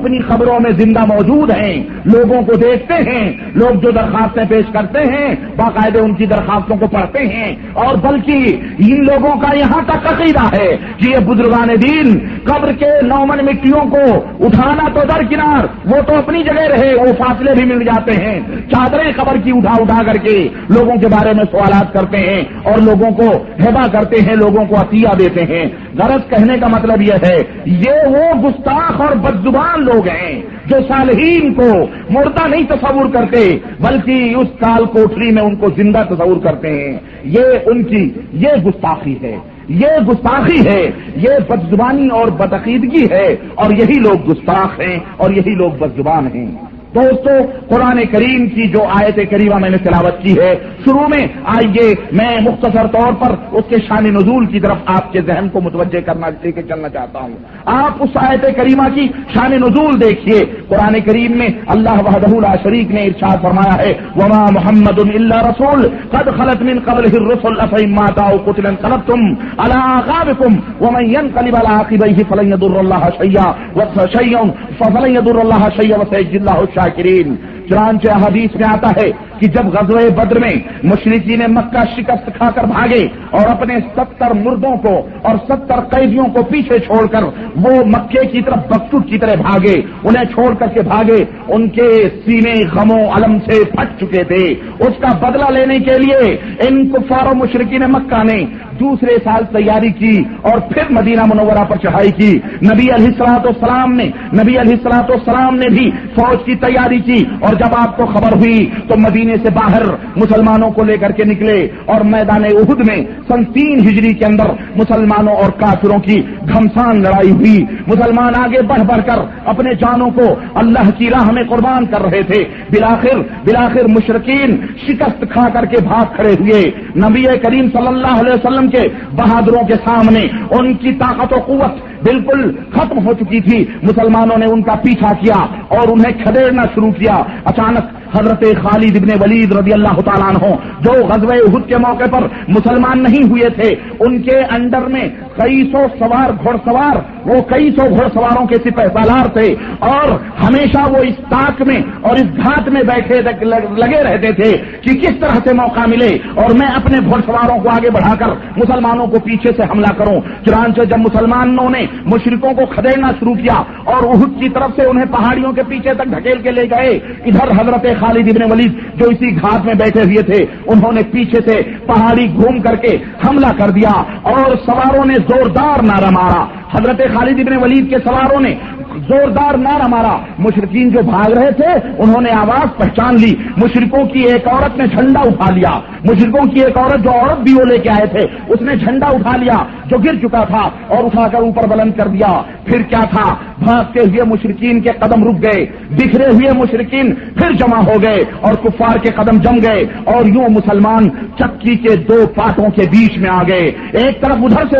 اپنی خبروں میں زندہ موجود ہیں، لوگوں کو دیکھتے ہیں، لوگ جو درخواستیں پیش کرتے ہیں باقاعدہ ان کی درخواستوں کو پڑھتے ہیں، اور بلکہ ان لوگوں کا یہاں تک عقیدہ ہے کہ یہ بزرگان دین قبر کے نومن مٹیوں کو اٹھانا تو درکنار وہ تو اپنی جگہ رہے، وہ فاصلے بھی مل جاتے ہیں، چادریں قبر کی اٹھا اٹھا کر کے لوگوں کے بارے میں سوالات کرتے ہیں اور لوگوں کو ہبا کرتے ہیں، لوگوں کو عطیہ دیتے ہیں۔ غرض کہنے کا مطلب یہ ہے، یہ وہ گستاخ اور بد زبان لوگ ہیں جو صالحین کو مردہ نہیں تصور کرتے بلکہ اس کال کوٹھری میں ان کو زندہ تصور کرتے ہیں۔ یہ ان کی یہ گستاخی ہے، یہ گستاخی ہے، یہ بدزبانی اور بدعقیدگی ہے، اور یہی لوگ گستاخ ہیں اور یہی لوگ بدزبان ہیں۔ دوستو، قرآن کریم کی جو آیت کریمہ میں نے تلاوت کی ہے شروع میں، آئیے میں مختصر طور پر اس کے شان نزول کی طرف آپ کے ذہن کو متوجہ کرنا لے کے چلنا چاہتا ہوں۔ آپ اس آیت کریمہ کی شان نزول دیکھیے۔ قرآن کریم میں اللہ وحدہ لا شریک نے ارشاد فرمایا ہے، وما محمد الا رسول قد خلت من قبله الرسل افإن مات او قتل انقلبتم على اعقابكم ومن ينقلب على عقبيه فلن يضر الله شيئا وسيجزي الله الشاكرين۔ چنانچہ احادیث میں آتا ہے کہ جب غزوہ بدر میں مشرکین مکہ شکست کھا کر بھاگے اور اپنے 70 مردوں کو اور 70 قیدیوں کو پیچھے چھوڑ کر وہ مکے کی طرف بکچوٹ کی طرح بھاگے، انہیں چھوڑ کر کے بھاگے، ان کے سینے غم و الم سے پھٹ چکے تھے۔ اس کا بدلہ لینے کے لیے ان کفار و مشرکین مکہ نے دوسرے سال تیاری کی اور پھر مدینہ منورہ پر چڑھائی کی۔ نبی علیہ الصلوۃ والسلام نے بھی فوج کی تیاری کی، اور جب آپ کو خبر ہوئی تو مدینے سے باہر مسلمانوں کو لے کر کے نکلے، اور میدان احد میں سن 3 ہجری کے اندر مسلمانوں اور کافروں کی گھمسان لڑائی ہوئی۔ مسلمان آگے بڑھ کر اپنے جانوں کو اللہ کی راہ میں قربان کر رہے تھے، بلاخر مشرکین شکست کھا کر کے بھاگ کھڑے ہوئے۔ نبی کریم صلی اللہ علیہ وسلم کے بہادروں کے سامنے ان کی طاقت و قوت بالکل ختم ہو چکی تھی، مسلمانوں نے ان کا پیچھا کیا اور انہیں کھدیڑنا شروع کیا۔ اچانک حضرت خالد ابن ولید رضی اللہ تعالیٰ عنہ جو غزوہ احد کے موقع پر مسلمان نہیں ہوئے تھے، ان کے انڈر میں کئی سو گھڑ سواروں کے سپہ سالار تھے، اور ہمیشہ وہ اس تاک میں اور اس گھات میں بیٹھے لگے رہتے تھے کہ کس طرح سے موقع ملے اور میں اپنے گھڑ سواروں کو آگے بڑھا کر مسلمانوں کو پیچھے سے حملہ کروں۔ چنانچہ جب مسلمانوں نے مشرکوں کو کھدیڑنا شروع کیا اور احد کی طرف سے انہیں پہاڑیوں کے پیچھے تک ڈھکیل کے لے گئے، ادھر حضرت خالد ابن ولید جو اسی گھاٹ میں بیٹھے ہوئے تھے، انہوں نے پیچھے سے پہاڑی گھوم کر کے حملہ کر دیا اور سواروں نے زوردار نعرہ مارا، حضرت خالد ابن ولید کے سواروں نے زوردار نعرہ مارا۔ مشرکین جو بھاگ رہے تھے انہوں نے آواز پہچان لی، مشرکوں کی ایک عورت نے جھنڈا اٹھا لیا، جو عورت بھی وہ لے کے آئے تھے، اس نے جھنڈا اٹھا لیا جو گر چکا تھا اور اٹھا کر اوپر بلند کر دیا۔ پھر کیا تھا، بھاگتے ہوئے مشرکین کے قدم رک گئے، بکھرے ہوئے مشرکین پھر جمع ہو گئے اور کفار کے قدم جم گئے، اور یوں مسلمان چکی کے دو پاٹوں کے بیچ میں آ گئے، ایک طرف ادھر سے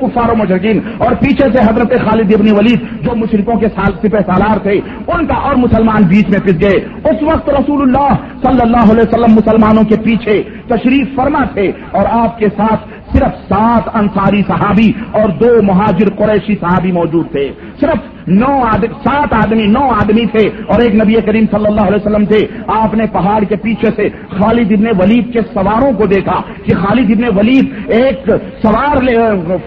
کفار و مشرکین اور پیچھے سے حضرت خالد ابن ولید جو مشرکوں کے سپہ سالار تھے ان کا، اور مسلمان بیچ میں پس گئے۔ اس وقت رسول اللہ صلی اللہ علیہ وسلم مسلمانوں کے پیچھے تشریف فرما تھے، اور آپ کے ساتھ صرف 7 انصاری صحابی اور 2 مہاجر قریشی صحابی موجود تھے، صرف 9 آدمی تھے اور ایک نبی کریم صلی اللہ علیہ وسلم تھے۔ آپ نے پہاڑ کے پیچھے سے خالد ابن ولید کے سواروں کو دیکھا کہ خالد ابن ولید ایک سوار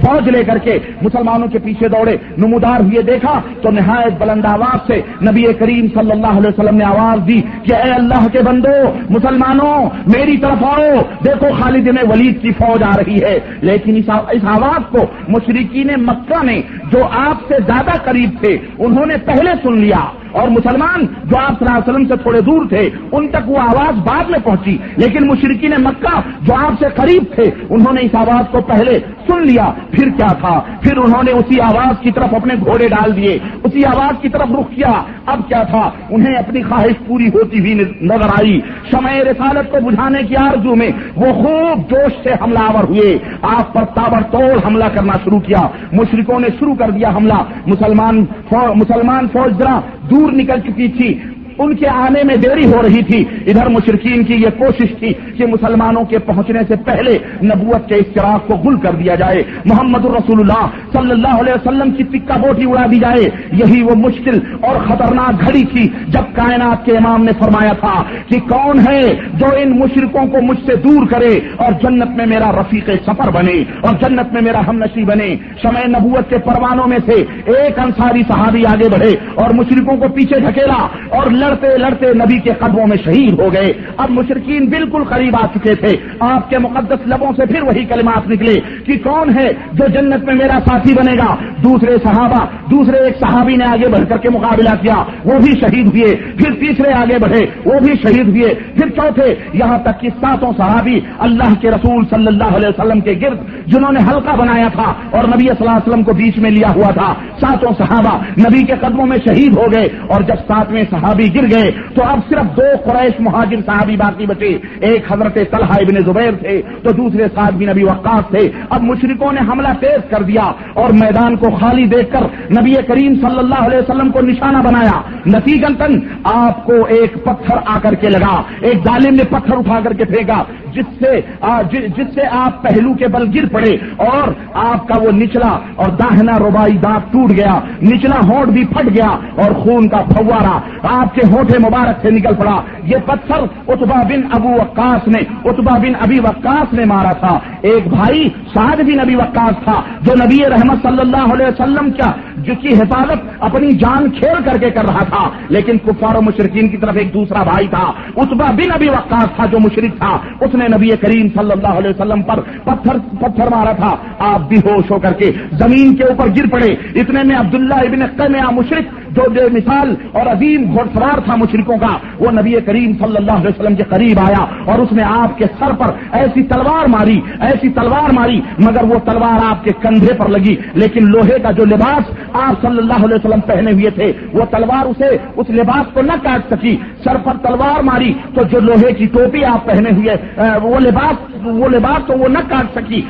فوج لے کر کے مسلمانوں کے پیچھے دوڑے نمودار ہوئے، دیکھا تو نہایت بلند آواز سے نبی کریم صلی اللہ علیہ وسلم نے آواز دی کہ اے اللہ کے بندو، مسلمانوں میری طرف آؤ، دیکھو خالد ابن ولید کی فوج آ رہی ہے۔ لیکن اس آواز کو مشرکین مکہ نے جو آپ سے زیادہ قریب تھے انہوں نے پہلے سن لیا، اور مسلمان جو آپ صلی اللہ علیہ وسلم سے تھوڑے دور تھے ان تک وہ آواز بعد میں پہنچی، لیکن مشرکین مکہ جو آپ سے قریب تھے انہوں نے اس آواز کو پہلے سن لیا۔ پھر کیا تھا، پھر انہوں نے اسی آواز کی طرف اپنے گھوڑے ڈال دیے، اسی آواز کی طرف رخ کیا۔ اب کیا تھا، انہیں اپنی خواہش پوری ہوتی ہوئی نظر آئی، شمع رسالت کو بجھانے کی آرزو میں وہ خوب جوش سے حملہ آور ہوئے، آپ پر تابڑتوڑ حملہ کرنا شروع کیا۔ مشرکوں نے شروع کر دیا حملہ، مسلمان فوج ذرا دور نکل چکی تھی، ان کے آنے میں دیری ہو رہی تھی. ادھر مشرکین کی یہ کوشش تھی کہ مسلمانوں کے پہنچنے سے پہلے نبوت کے اس چراغ کو گل کر دیا جائے, محمد الرسول اللہ صلی اللہ علیہ وسلم کی تکہ بوٹی اڑا دی جائے. یہی وہ مشکل اور خطرناک گھڑی تھی جب کائنات کے امام نے فرمایا تھا کہ کون ہے جو ان مشرکوں کو مجھ سے دور کرے اور جنت میں میرا رفیق سفر بنے اور جنت میں میرا ہم نشی بنے. شمع نبوت کے پروانوں میں سے ایک انصاری صحابی آگے بڑھے اور مشرکوں کو پیچھے ڈھکیلا اور لڑتے لڑتے نبی کے قدموں میں شہید ہو گئے. اب مشرکین بالکل قریب آ چکے تھے, آپ کے مقدس لبوں سے پھر وہی کلمات نکلے کہ کون ہے جو جنت میں میرا ساتھی بنے گا. دوسرے ایک صحابی نے آگے بڑھ کر کے مقابلہ کیا, وہ بھی شہید ہوئے. پھر تیسرے آگے بڑھے, وہ بھی شہید ہوئے. پھر چوتھے, یہاں تک کہ ساتوں صحابی اللہ کے رسول صلی اللہ علیہ وسلم کے گرد جنہوں نے حلقہ بنایا تھا اور نبی صلی اللہ علیہ وسلم کو بیچ میں لیا ہوا تھا, ساتوں صحابہ نبی کے قدموں میں شہید ہو گئے. اور جب ساتویں صحابی گر گئے تو اب صرف دو قریش مہاجر صحابی باقی بچے, ایک حضرت طلحہ ابن زبیر تھے تو دوسرے سعد بن ابی وقاص تھے. اب مشرکوں نے حملہ تیز کر دیا اور میدان کو خالی دیکھ کر نبی کریم صلی اللہ علیہ وسلم کو نشانہ بنایا. نتیجتاً آپ کو ایک پتھر آ کر کے لگا, ایک ظالم نے پتھر اٹھا کر کے پھینکا جس سے آپ پہلو کے بل گر پڑے اور آپ کا وہ نچلا اور داہنا ربائی دانت ٹوٹ گیا, نچلا ہونٹ بھی پھٹ گیا اور خون کا پھوارا آپ کے ہونٹے مبارک سے نکل پڑا. یہ پتھر عتبہ بن ابی وقاص نے مارا تھا. ایک بھائی سعد بن ابی وقاص تھا جو نبی رحمت صلی اللہ علیہ وسلم کا جس کی حفاظت اپنی جان کھیل کر کے کر رہا تھا, لیکن کفار و مشرکین کی طرف ایک دوسرا بھائی تھا عتبہ بن ابی وقاص تھا جو مشرک تھا. اس نے نبی کریم صلی اللہ علیہ وسلم پر پتھر مارا تھا. آپ بے ہوش ہو کر کے زمین کے اوپر گر پڑے. اتنے میں عبداللہ ابن قمعہ مشرک جو بے مثال اور عظیم گھڑسوار تھا مشرکوں کا, وہ نبی کریم صلی اللہ علیہ وسلم کے قریب آیا اور اس نے آپ کے سر پر ایسی تلوار ماری مگر وہ تلوار آپ کے کندھے پر لگی, لیکن لوہے کا جو لباس آپ صلی اللہ علیہ وسلم پہنے ہوئے تھے وہ تلوار اس لباس کو نہ کاٹ سکی. سر پر تلوار ماری تو جو لوہے کی ٹوپی آپ پہنے ہوئے وہ لباس تو وہ نہ کاٹ سکی.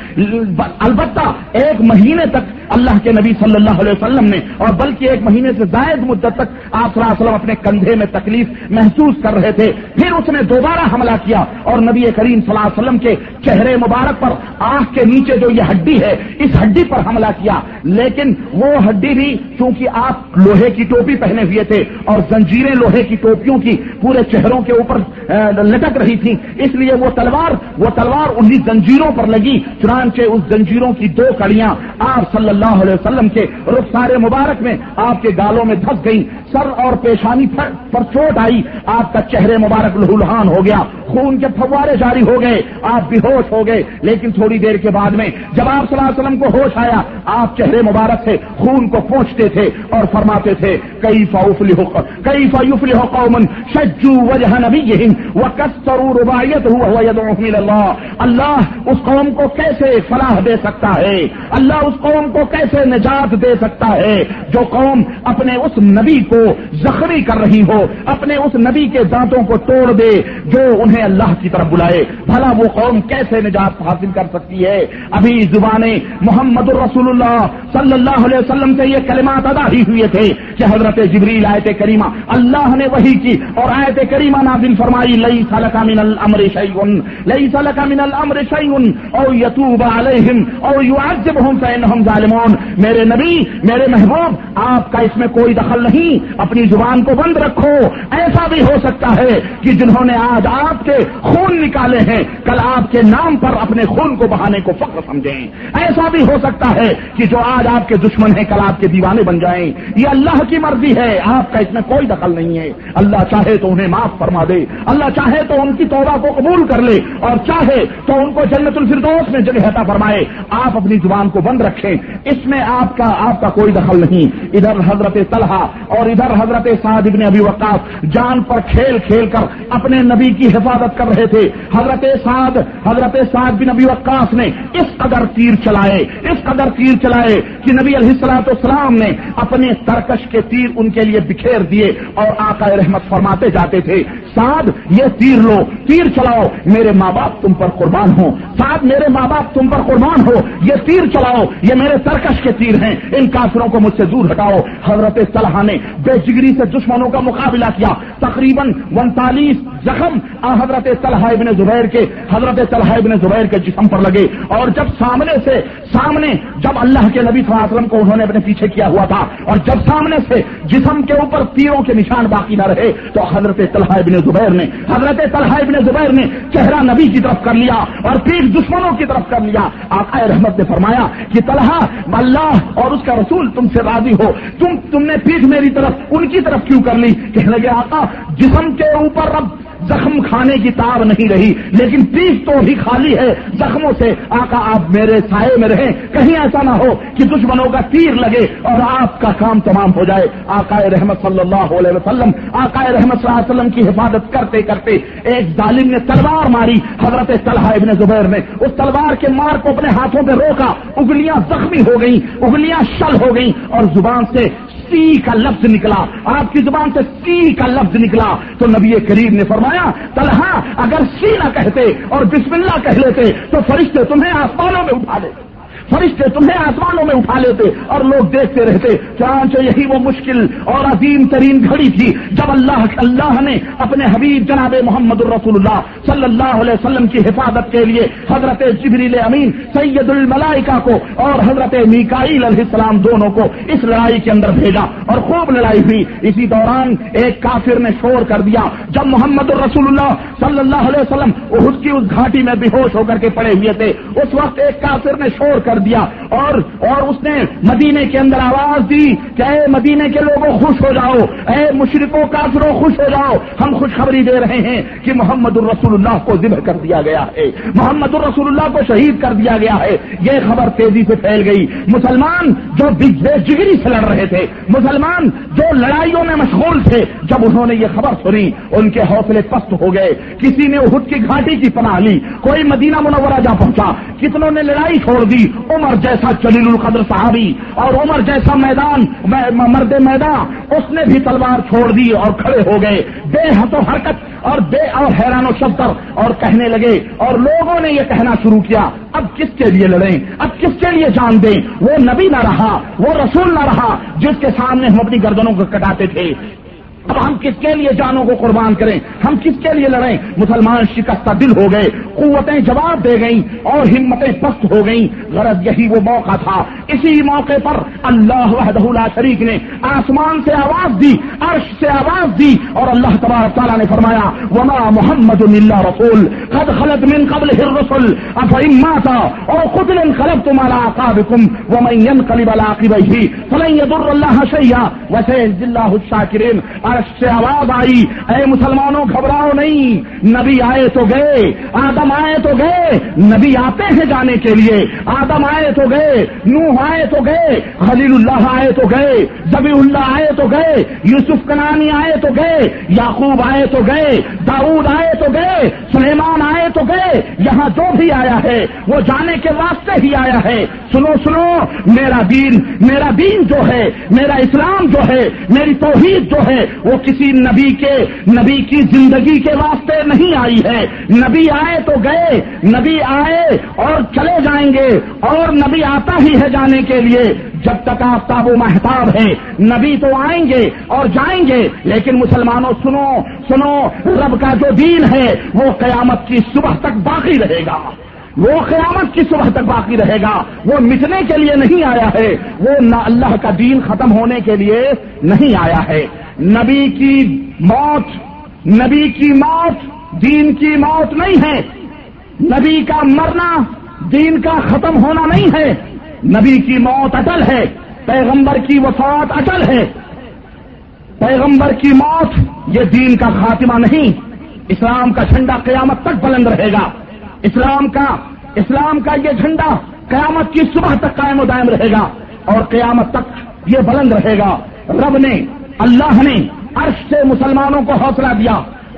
البتہ ایک مہینے تک اللہ کے نبی صلی اللہ علیہ وسلم نے, اور بلکہ ایک مہینے سے زائد مدت تک آپ صلی اللہ علیہ وسلم اپنے کندھے میں تکلیف محسوس کر رہے تھے. پھر اس نے دوبارہ حملہ کیا اور نبی کریم صلی اللہ علیہ وسلم کے چہرے مبارک پر آنکھ کے نیچے جو یہ ہڈی ہے اس ہڈی پر حملہ کیا, لیکن وہ ہڈی بھی چونکہ آپ لوہے کی ٹوپی پہنے ہوئے تھے اور زنجیریں لوہے کی ٹوپیوں کی پورے چہروں کے اوپر لٹک رہی تھیں, اس لیے وہ تلوار انہیں زنجیروں پر لگی. چنانچہ اس زنجیروں کی دو کڑیاں آپ صلی اللہ علیہ وسلم کے رخسار مبارک میں آپ کے گالوں میں دھس گئیں. سر اور پیشانی پر چوٹ آئی, آپ کا چہرے مبارک لہولہان ہو گیا, خون کے پھوارے جاری ہو گئے, آپ بے ہوش ہو گئے. لیکن تھوڑی دیر کے بعد میں جب آپ صلی اللہ علیہ وسلم کو ہوش آیا, آپ چہرے مبارک سے خون کو پوچھتے تھے اور فرماتے تھے کیف یفلح قوم شجوا وجہ نبیہم وکسروا رباعیتہ وهو یدعوہم الی اللہ. اللہ اس قوم کو کیسے فلاح دے سکتا ہے, اللہ اس قوم کو کیسے نجات دے سکتا ہے جو قوم اپنے اس نبی کو زخمی کر رہی ہو, اپنے اس نبی کے دانتوں کو توڑ دے جو انہیں اللہ کی طرف بلائے. بھلا وہ قوم کیسے نجات حاصل کر سکتی ہے. ابھی زبانیں محمد الرسول اللہ صلی اللہ علیہ وسلم سے یہ کلمات ادا ہی ہوئے تھے کہ حضرت جبریل آیت کریمہ اللہ نے وحی کی اور آیت کریمہ نازل فرمائی, لیس لک من الامر شیء لیس لک من الامر شیء او یتوب علیہم او یعذبہم فانہم ظالمون. میرے نبی میرے محبوب آپ کا اس میں کوئی دخل نہیں, اپنی زبان کو بند رکھو. ایسا بھی ہو سکتا ہے کہ جنہوں نے آج آپ کے خون نکالے ہیں کل آپ کے نام پر اپنے خون کو بہانے کو فخر سمجھیں. ایسا بھی ہو سکتا ہے کہ جو آج آپ کے دشمن ہیں کل آپ کے دیوانے بن جائیں. یہ اللہ کی مرضی ہے, آپ کا اس میں کوئی دخل نہیں ہے. اللہ چاہے تو انہیں معاف فرما دے, اللہ چاہے تو ان کی توبہ کو قبول کر لے, اور چاہے تو ان کو جنت الفردوس میں جگہ عطا فرمائے. آپ اپنی زبان کو بند رکھیں, اس میں آپ کا کوئی دخل نہیں. ادھر حضرت طلحہ اور ادھر حضرت سعد بن ابی وقاص جان پر کھیل کر اپنے نبی کی حفاظت عبادت کر رہے تھے. حضرت سعد بن ابی وقاص نے اس قدر تیر چلائے کہ نبی علیہ الصلوۃ والسلام نے اپنے ترکش کے تیر ان کے لیے بکھیر دیے اور آقا رحمت فرماتے جاتے تھے, سعد یہ تیر لو, تیر چلاؤ, میرے ماں باپ تم پر قربان ہو. سعد میرے ماں باپ تم پر قربان ہو, یہ تیر چلاؤ, یہ میرے ترکش کے تیر ہیں, ان کافروں کو مجھ سے دور ہٹاؤ. حضرت طلحہ نے بے جگری سے دشمنوں کا مقابلہ کیا. تقریباً 39 زخم حضرت طلحہ ابن زبیر کے جسم پر لگے, اور جب سامنے جب اللہ کے نبی صلی اللہ علیہ وسلم کو انہوں نے اپنے پیچھے کیا ہوا تھا, اور جب سامنے سے جسم کے اوپر تیروں کے نشان باقی نہ رہے تو حضرت طلحہ ابن زبیر نے چہرہ نبی کی طرف کر لیا اور پیٹ دشمنوں کی طرف کر لیا. آقا رحمت نے فرمایا کہ طلحہ, اللہ اور اس کا رسول تم سے راضی ہو, تم نے پیٹ میری طرف ان کی طرف کیوں کر لی؟ کہنے لگے آقا, جسم کے اوپر رب زخم کھانے کی تاب نہیں رہی, لیکن پیٹ تو ہی خالی ہے زخموں سے. آقا آپ میرے سائے میں رہیں, کہیں ایسا نہ ہو کہ دشمنوں کا تیر لگے اور آپ کا کام تمام ہو جائے. آقا رحمت صلی اللہ علیہ وسلم کی حفاظت کرتے کرتے ایک ظالم نے تلوار ماری. حضرت طلحہ ابن زبیر نے اس تلوار کے مار کو اپنے ہاتھوں پہ روکا, انگلیاں زخمی ہو گئیں, انگلیاں شل ہو گئیں, اور زبان سے سی کا لفظ نکلا. آپ کی زبان سے سی کا لفظ نکلا تو نبی کریم نے فرمایا, طلحہ اگر سی نہ کہتے اور بسم اللہ کہہ لیتے تو فرشتے تمہیں آسمانوں میں اٹھا لیتے اور لوگ دیکھتے رہتے. چنانچہ یہی وہ مشکل اور عظیم ترین گھڑی تھی جب اللہ نے اپنے حبیب جناب محمد الرسول اللہ صلی اللہ علیہ وسلم کی حفاظت کے لیے حضرت جبریل امین سید الملائکہ کو اور حضرت میکائیل علیہ السلام دونوں کو اس لڑائی کے اندر بھیجا, اور خوب لڑائی ہوئی. اسی دوران ایک کافر نے شور کر دیا. جب محمد الرسول اللہ صلی اللہ علیہ وسلم احد کی اس گھاٹی میں بے ہوش ہو کر کے پڑے ہوئے تھے, اس وقت ایک کافر نے شور کر دیا اور اس نے مدینے کے اندر آواز دی کہ اے مدینے کے لوگوں خوش ہو جاؤ, اے مشرکوں کافروں خوش ہو جاؤ, ہم خوشخبری دے رہے ہیں کہ محمد الرسول اللہ کو ذبح کر دیا گیا ہے, محمد الرسول اللہ کو شہید کر دیا گیا ہے. یہ خبر تیزی سے پھیل گئی. مسلمان جو بے جگری سے لڑ رہے تھے, مسلمان جو لڑائیوں میں مشغول تھے, جب انہوں نے یہ خبر سنی ان کے حوصلے پست ہو گئے. کسی نے احد کی گھاٹی کی پناہ لی, کوئی مدینہ منورہ جا پہنچا, کتنوں نے لڑائی چھوڑ دی. عمر جیسا جلیل القدر صحابی اور عمر جیسا مرد میدان, اس نے بھی تلوار چھوڑ دی اور کھڑے ہو گئے بے حد و حرکت اور حیران و شبتر, اور کہنے لگے, اور لوگوں نے یہ کہنا شروع کیا, اب کس کے لیے لڑیں, اب کس کے لیے جان دیں؟ وہ نبی نہ رہا, وہ رسول نہ رہا جس کے سامنے ہم اپنی گردنوں کو کٹاتے تھے. اب ہم کس کے لیے جانوں کو قربان کریں, ہم کس کے لیے لڑیں؟ مسلمان شکستہ دل ہو گئے, قوتیں جواب دے گئیں اور ہمتیں پست ہو گئیں. غرض یہی وہ موقع تھا. اسی موقع پر اللہ وحدہ لا شریک نے آسمان سے آواز دی, عرش سے آواز دی, اور اللہ تبارک تعالیٰ نے فرمایا, وما محمد الا رسول قد خلت من قبله الرسل افإن مات او قتل انقلبتم على اعقابكم ومن ينقلب على عقبيه فلن يضر الله شيئا وسيجزي الله الشاكرين. سے آواز آئی, اے مسلمانوں گھبراؤ نہیں, نبی آئے تو گئے, آدم آئے تو گئے, نبی آتے ہیں جانے کے لیے, آدم آئے تو گئے, نوح آئے تو گئے, خلیل اللہ آئے تو گئے, ذبیح اللہ آئے تو گئے, یوسف کنانی آئے تو گئے, یعقوب آئے تو گئے, داؤد آئے تو گئے, سلیمان آئے تو گئے. یہاں جو بھی آیا ہے وہ جانے کے واسطے ہی آیا ہے. سنو میرا دین جو ہے, میرا اسلام جو ہے, میری توحید جو ہے, وہ کسی نبی کی زندگی کے واسطے نہیں آئی ہے. نبی آئے تو گئے, نبی آئے اور چلے جائیں گے, اور نبی آتا ہی ہے جانے کے لیے. جب تک آفتاب و مہتاب ہے نبی تو آئیں گے اور جائیں گے. لیکن مسلمانوں سنو, رب کا جو دین ہے وہ قیامت کی صبح تک باقی رہے گا, وہ قیامت کی صبح تک باقی رہے گا. وہ مٹنے کے لیے نہیں آیا ہے, وہ نہ اللہ کا دین ختم ہونے کے لیے نہیں آیا ہے. نبی کی موت دین کی موت نہیں ہے, نبی کا مرنا دین کا ختم ہونا نہیں ہے. نبی کی موت اٹل ہے, پیغمبر کی وفات اٹل ہے. پیغمبر کی موت یہ دین کا خاتمہ نہیں. اسلام کا جھنڈا قیامت تک بلند رہے گا, اسلام کا یہ جھنڈا قیامت کی صبح تک قائم و دائم رہے گا اور قیامت تک یہ بلند رہے گا. اللہ نے عرش سے مسلمانوں کو حوصلہ دیا,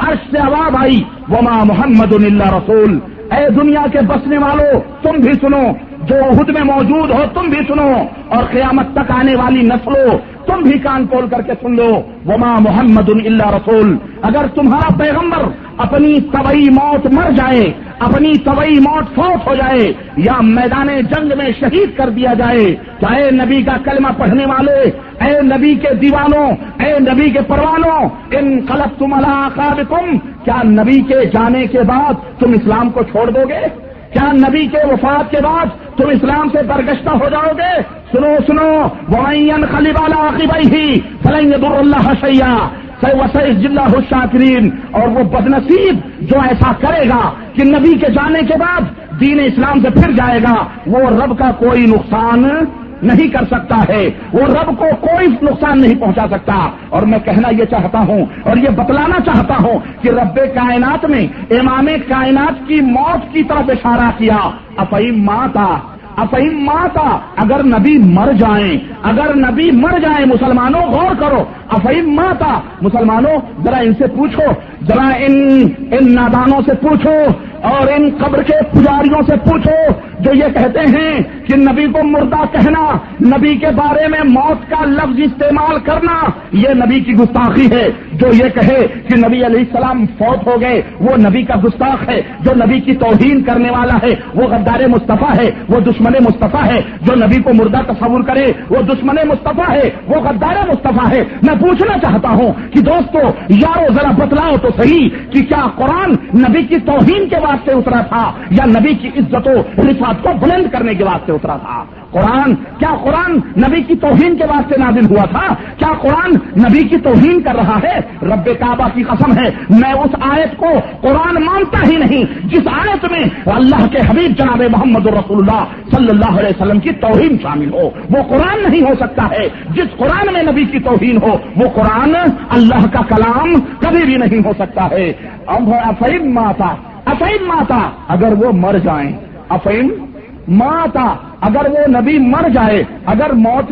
عرش سے آواز آئی, وما محمد اللہ رسول. اے دنیا کے بسنے والوں تم بھی سنو، جو احد میں موجود ہو تم بھی سنو، اور قیامت تک آنے والی نسلوں تم بھی کان کھول کر کے سن لو، وما محمد اللہ رسول. اگر تمہارا پیغمبر اپنی طبعی موت مر جائے، اپنی طبعی موت فوت ہو جائے، یا میدان جنگ میں شہید کر دیا جائے، تو اے نبی کا کلمہ پڑھنے والے، اے نبی کے دیوانوں، اے نبی کے پروانوں، انقلبتم علی اعقابکم، کیا نبی کے جانے کے بعد تم اسلام کو چھوڑ دو گے؟ کیا نبی کے وفات کے بعد تم اسلام سے برگشتہ ہو جاؤ گے؟ سنو سنو، وَمَن يَنْقَلِبْ عَلَىٰ عَقِبَيْهِ فَلَن يَضُرَّ اللَّهَ شَيْئًا وَسَيَجْزِ اللَّهُ الشَّاكِرِينَ. اور وہ بدنصیب جو ایسا کرے گا کہ نبی کے جانے کے بعد دین اسلام سے پھر جائے گا، وہ رب کا کوئی نقصان نہیں کر سکتا ہے، وہ رب کو کوئی نقصان نہیں پہنچا سکتا. اور میں کہنا یہ چاہتا ہوں اور یہ بتلانا چاہتا ہوں کہ رب کائنات نے امام کائنات کی موت کی طرف اشارہ کیا، افیم ماتا. اگر نبی مر جائیں، مسلمانوں غور کرو، افیم ماتا. مسلمانوں ذرا ان سے پوچھو، ذرا ان نادانوں سے پوچھو اور ان قبر کے پجاریوں سے پوچھو جو یہ کہتے ہیں کہ نبی کو مردہ کہنا، نبی کے بارے میں موت کا لفظ استعمال کرنا یہ نبی کی گستاخی ہے. جو یہ کہے کہ نبی علیہ السلام فوت ہو گئے وہ نبی کا گستاخ ہے، جو نبی کی توہین کرنے والا ہے وہ غدار مصطفیٰ ہے، وہ دشمن مصطفیٰ ہے. جو نبی کو مردہ تصور کرے وہ دشمن مصطفیٰ ہے، وہ غدار مصطفیٰ ہے. میں پوچھنا چاہتا ہوں کہ دوستو، یارو، ذرا بتلاؤ تو صحیح کہ کیا قرآن نبی کی توہین کے واسطے اترا تھا یا نبی کی عزت و رفعت کو بلند کرنے کے واسطے اترا تھا؟ کیا قرآن نبی کی توہین کے واسطے نازل ہوا تھا؟ کیا قرآن نبی کی توہین کر رہا ہے؟ رب کعبہ کی قسم ہے، میں اس آیت کو قرآن مانتا ہی نہیں جس آیت میں اللہ کے حبیب جناب محمد رسول اللہ صلی اللہ علیہ وسلم کی توہین شامل ہو. وہ قرآن نہیں ہو سکتا ہے. جس قرآن میں نبی کی توہین ہو وہ قرآن اللہ کا کلام کبھی بھی نہیں ہو سکتا ہے. افیم ماتا اگر وہ مر جائیں، افیم ماتا اگر وہ نبی مر جائے، اگر موت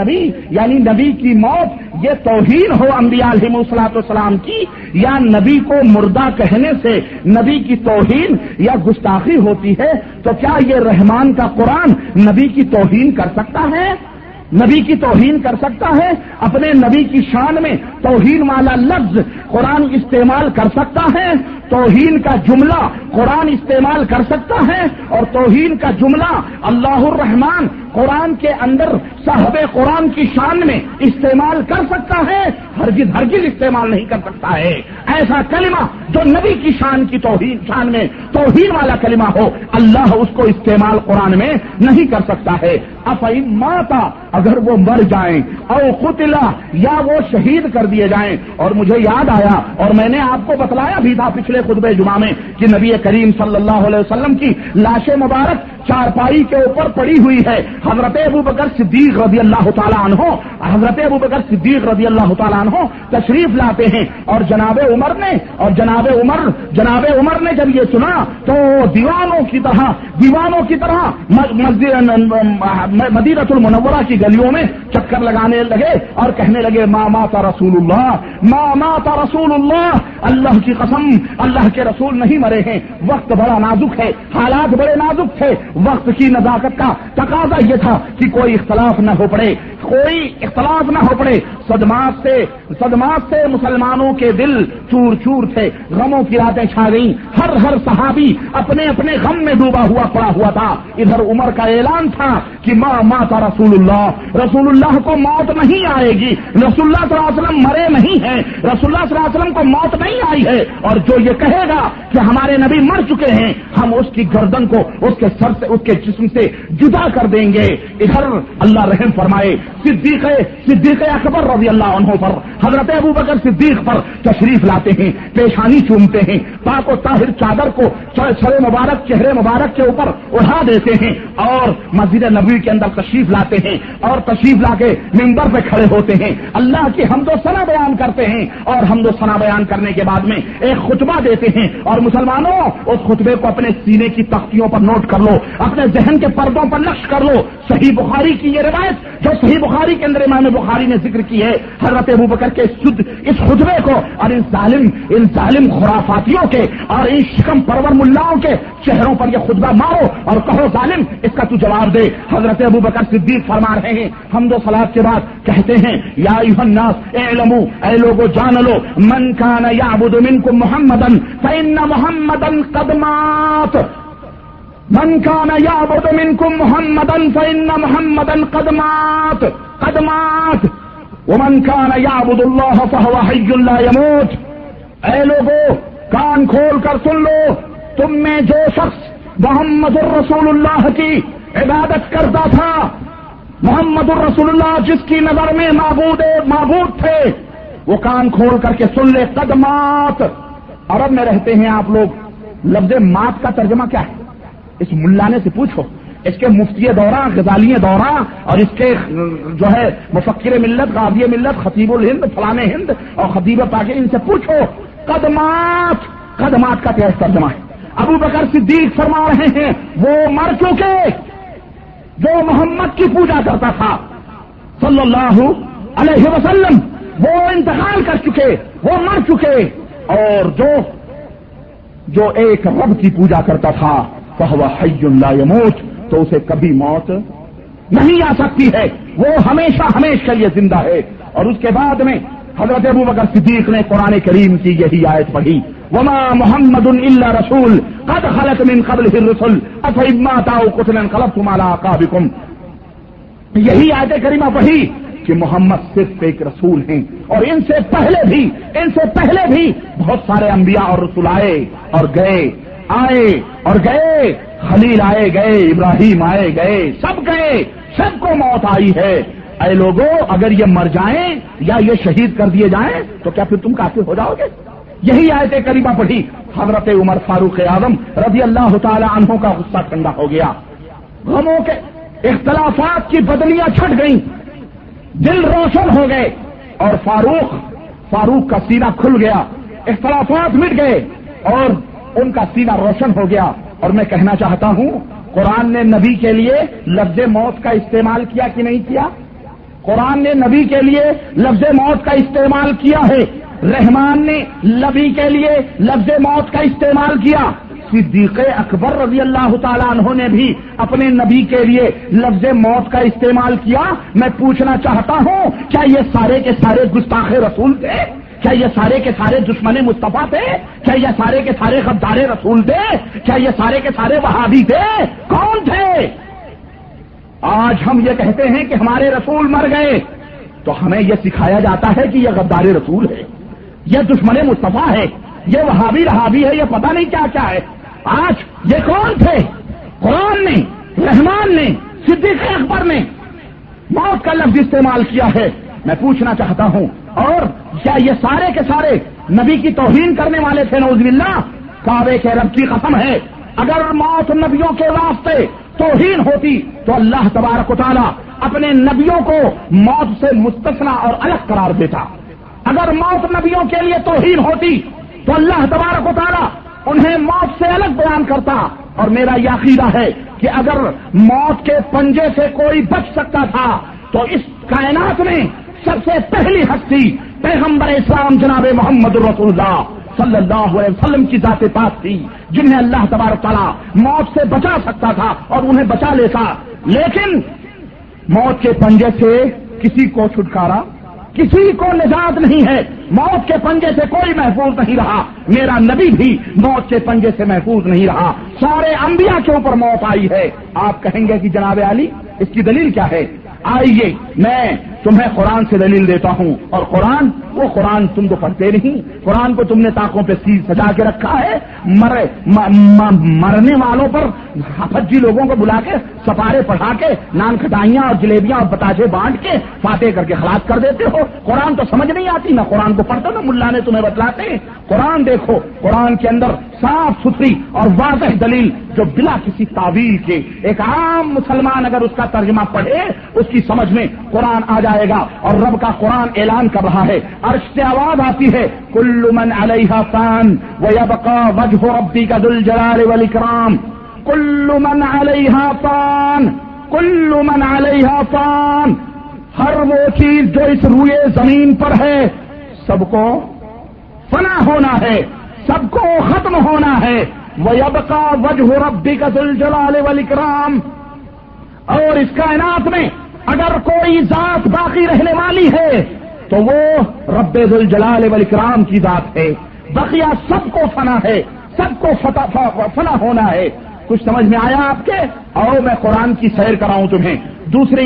نبی یعنی نبی کی موت یہ توہین ہو انبیاء علیہ الصلوۃ والسلام کی، یا نبی کو مردہ کہنے سے نبی کی توہین یا گستاخی ہوتی ہے، تو کیا یہ رحمان کا قرآن نبی کی توہین کر سکتا ہے؟ نبی کی توہین کر سکتا ہے؟ اپنے نبی کی شان میں توہین والا لفظ قرآن استعمال کر سکتا ہے؟ توہین کا جملہ قرآن استعمال کر سکتا ہے؟ اور توہین کا جملہ اللہ الرحمن قرآن کے اندر صاحب قرآن کی شان میں استعمال کر سکتا ہے؟ ہرگز استعمال نہیں کر سکتا ہے. ایسا کلمہ جو نبی کی شان کی شان میں توہین والا کلمہ ہو، اللہ اس کو استعمال قرآن میں نہیں کر سکتا ہے. افعم ماتا اگر وہ مر جائیں، او قتلا یا وہ شہید کر دیے جائیں. اور مجھے یاد آیا، اور میں نے آپ کو بتلایا بھی تھا پچھلے خطبہ جمعہ میں کہ نبی کریم صلی اللہ علیہ وسلم کی لاش مبارک چارپائی کے اوپر پڑی ہوئی ہے. حضرت ابوبکر صدیق رضی اللہ تعالیٰ عنہ تشریف لاتے ہیں، اور جناب عمر نے جب یہ سنا تو دیوانوں کی طرح مدینہ المنورہ کی گلیوں میں چکر لگانے لگے اور کہنے لگے ما مات رسول اللہ. اللہ کی قسم، اللہ کے رسول نہیں مرے ہیں. وقت بڑا نازک ہے، حالات بڑے نازک تھے. وقت کی نزاکت کا تقاضا یہ تھا کہ کوئی اختلاف نہ ہو پڑے. صدمات سے مسلمانوں کے دل چور چور تھے، غموں کی راتیں چھا گئیں. ہر صحابی اپنے غم میں ڈوبا ہوا پڑا ہوا تھا. ادھر عمر کا اعلان تھا کہ ما مات رسول اللہ کو موت نہیں آئے گی. رسول اللہ صلی اللہ علیہ وسلم مرے نہیں ہیں، رسول اللہ صلی اللہ علیہ وسلم کو موت نہیں آئی ہے. اور جو یہ کہے گا کہ ہمارے نبی مر چکے ہیں، ہم اس کی گردن کو اس کے سر سے، اس کے جسم سے جدا کر دیں گے. ادھر اللہ رحم فرمائے صدیق اکبر رضی اللہ عنہ پر، حضرت ابوبکر صدیق پر تشریف لاتے ہیں، پیشانی چومتے ہیں، پاک و طاہر چادر کو سر مبارک، چہرے مبارک کے اوپر اڑا دیتے ہیں اور مسجد نبوی کے اندر تشریف لاتے ہیں. اور تشریف لا کے منبر پہ کھڑے ہوتے ہیں، اللہ کی حمد و ثنا بیان کرتے ہیں. اور حمد و ثنا بیان کرنے کے بعد میں ایک خطبہ دیتے ہیں. اور مسلمانوں، اس خطبے کو اپنے سینے کی تختیوں پر نوٹ کر لو، اپنے ذہن کے پردوں پر نقش کر لو. صحیح بخاری کی یہ روایت جو صحیح بخاری کے اندر امام بخاری نے ذکر کی ہے حضرت ابوبکر کے اس خطبے کو اور ان ظالم خرافاتیوں کے اور ان شکم پرور ملاؤں کے چہروں پر یہ خطبہ مارو اور کہو ظالم اس کا تو جواب دے. حضرت ابوبکر صدیق فرما رہے ہیں حمد و صلات کے بعد کہتے ہیں یا ایھا الناس اعلموا اے لوگو جان لو من کان یعبد منکم محمدا فإن محمدا قد مات من کان یعبد منکم محمدا فإن محمدا قد مات ومن کان یعبد اللہ فهو حی لا يموت. اے لوگو کان کھول کر سن لو تم میں جو شخص محمد الرسول اللہ کی عبادت کرتا تھا محمد الرسول اللہ جس کی نظر میں معبود تھے وہ کان کھول کر کے سن لے قد مات. عرب میں رہتے ہیں آپ لوگ لفظ مات کا ترجمہ کیا ہے اس ملا نے سے پوچھو اس کے مفتی دورہ غزالی دورہ اور اس کے جو ہے مفکر ملت غازی ملت خطیب الہند فلانے ہند اور خطیب پاکستان ان سے پوچھو قد مات کا کیا ترجمہ ہے. ابوبکر صدیق فرما رہے ہیں وہ مر چکے جو محمد کی پوجا کرتا تھا صلی اللہ علیہ وسلم وہ انتقال کر چکے وہ مر چکے اور جو ایک رب کی پوجا کرتا تھا فَهُوَ حَيٌّ لَا يَمُوتُ تو اسے کبھی موت نہیں آ سکتی ہے وہ ہمیشہ ہمیشہ کے لیے زندہ ہے. اور اس کے بعد میں حضرت ابوبکر صدیق نے قرآن کریم کی یہی آیت پڑھی وما محمد الا رسول قد خلت من قبله الرسل افئن مات او قتل انقلبتم على اعقابكم. یہی آیت کریمہ پڑھی کہ محمد صرف ایک رسول ہیں اور ان سے پہلے بھی بہت سارے انبیاء اور رسول آئے اور گئے خلیل آئے گئے ابراہیم آئے گئے سب کو موت آئی ہے. اے لوگوں اگر یہ مر جائیں یا یہ شہید کر دیے جائیں تو کیا پھر تم کافر ہو جاؤ گے؟ یہی آیت کریمہ پڑھی. حضرت عمر فاروق اعظم رضی اللہ تعالی عنہ کا غصہ ٹھنڈا ہو گیا غموں کے اختلافات کی بدلیاں چھٹ گئیں دل روشن ہو گئے اور فاروق کا سینہ کھل گیا اختلافات مٹ گئے اور ان کا سینہ روشن ہو گیا. اور میں کہنا چاہتا ہوں قرآن نے نبی کے لیے لفظ موت کا استعمال کیا کہ نہیں کیا؟ قرآن نے نبی کے لیے لفظ موت کا استعمال کیا ہے. رحمان نے نبی کے لیے لفظ موت کا استعمال کیا. صدیق اکبر رضی اللہ تعالیٰ عنہ نے بھی اپنے نبی کے لیے لفظ موت کا استعمال کیا. میں پوچھنا چاہتا ہوں کیا یہ سارے کے سارے گستاخ رسول تھے؟ کیا یہ سارے کے سارے دشمن مصطفیٰ تھے؟ کیا یہ سارے کے سارے غدار رسول تھے؟ کیا یہ سارے کے سارے وہابی تھے؟ کون تھے؟ آج ہم یہ کہتے ہیں کہ ہمارے رسول مر گئے تو ہمیں یہ سکھایا جاتا ہے کہ یہ غدار رسول ہے یہ دشمن مصطفیٰ ہے یہ وہابی رہابی ہے یہ پتہ نہیں کیا کیا ہے. آج یہ کون تھے؟ قرآن نے رحمان نے صدیق اکبر نے موت کا لفظ استعمال کیا ہے. میں پوچھنا چاہتا ہوں اور کیا یہ سارے کے سارے نبی کی توہین کرنے والے تھے؟ نعوذ باللہ. کعبے کے رب کی قسم ہے اگر موت نبیوں کے واسطے توہین ہوتی تو اللہ تبارک و تعالیٰ اپنے نبیوں کو موت سے مستثنا اور الگ قرار دیتا. اگر موت نبیوں کے لیے توہین ہوتی تو اللہ تبارک و تعالیٰ انہیں موت سے الگ بیان کرتا. اور میرا یہ عقیدہ ہے کہ اگر موت کے پنجے سے کوئی بچ سکتا تھا تو اس کائنات میں سب سے پہلی ہستی پیغمبر اسلام جناب محمد رسول اللہ صلی اللہ علیہ وسلم کی ذات پاک تھی جنہیں اللہ تبارک تعالیٰ موت سے بچا سکتا تھا اور انہیں بچا لیتا. لیکن موت کے پنجے سے کسی کو چھٹکارا کسی کو نجات نہیں ہے. موت کے پنجے سے کوئی محفوظ نہیں رہا. میرا نبی بھی موت کے پنجے سے محفوظ نہیں رہا. سارے انبیاء کے اوپر موت آئی ہے. آپ کہیں گے کہ جناب علی اس کی دلیل کیا ہے؟ آئیے میں تمہیں قرآن سے دلیل دیتا ہوں. اور قرآن وہ قرآن تم تو پڑھتے نہیں. قرآن کو تم نے تاکوں پہ سجا کے رکھا ہے. مرنے والوں پر حفجی لوگوں کو بلا کے سپارے پڑھا کے نان کھٹائیاں اور جلیبیاں اور بتاجے بانٹ کے فاتح کر کے خلاص کر دیتے ہو. قرآن تو سمجھ نہیں آتی نہ قرآن کو پڑھتے نہ ملا نے تمہیں بتلاتے. قرآن دیکھو قرآن کے اندر صاف ستھری اور واضح دلیل جو بلا کسی تعویل کے ایک عام مسلمان اگر اس کا ترجمہ پڑھے اس کی سمجھ میں قرآن آ جائے گا. اور رب کا قرآن اعلان کر رہا ہے عرش سے آواز آتی ہے کل من علیہا فان ویبقا وجہ ربک ذو الجلال والاکرام. کل من علیہا فان، کل من علیہا فان، ہر وہ چیز جو اس روئے زمین پر ہے سب کو فنا ہونا ہے، سب کو ختم ہونا ہے. وَيَبْقَى وَجْهُ رَبِّكَ ذُو الْجَلَالِ وَالْإِكْرَامِ، اور اس کائنات میں اگر کوئی ذات باقی رہنے والی ہے تو وہ رب ذو الجلال والاکرام کی ذات ہے. بقیہ سب کو فنا ہے، سب کو فنا ہونا ہے. کچھ سمجھ میں آیا آپ کے؟ اور میں قرآن کی سیر کراؤں تمہیں، دوسری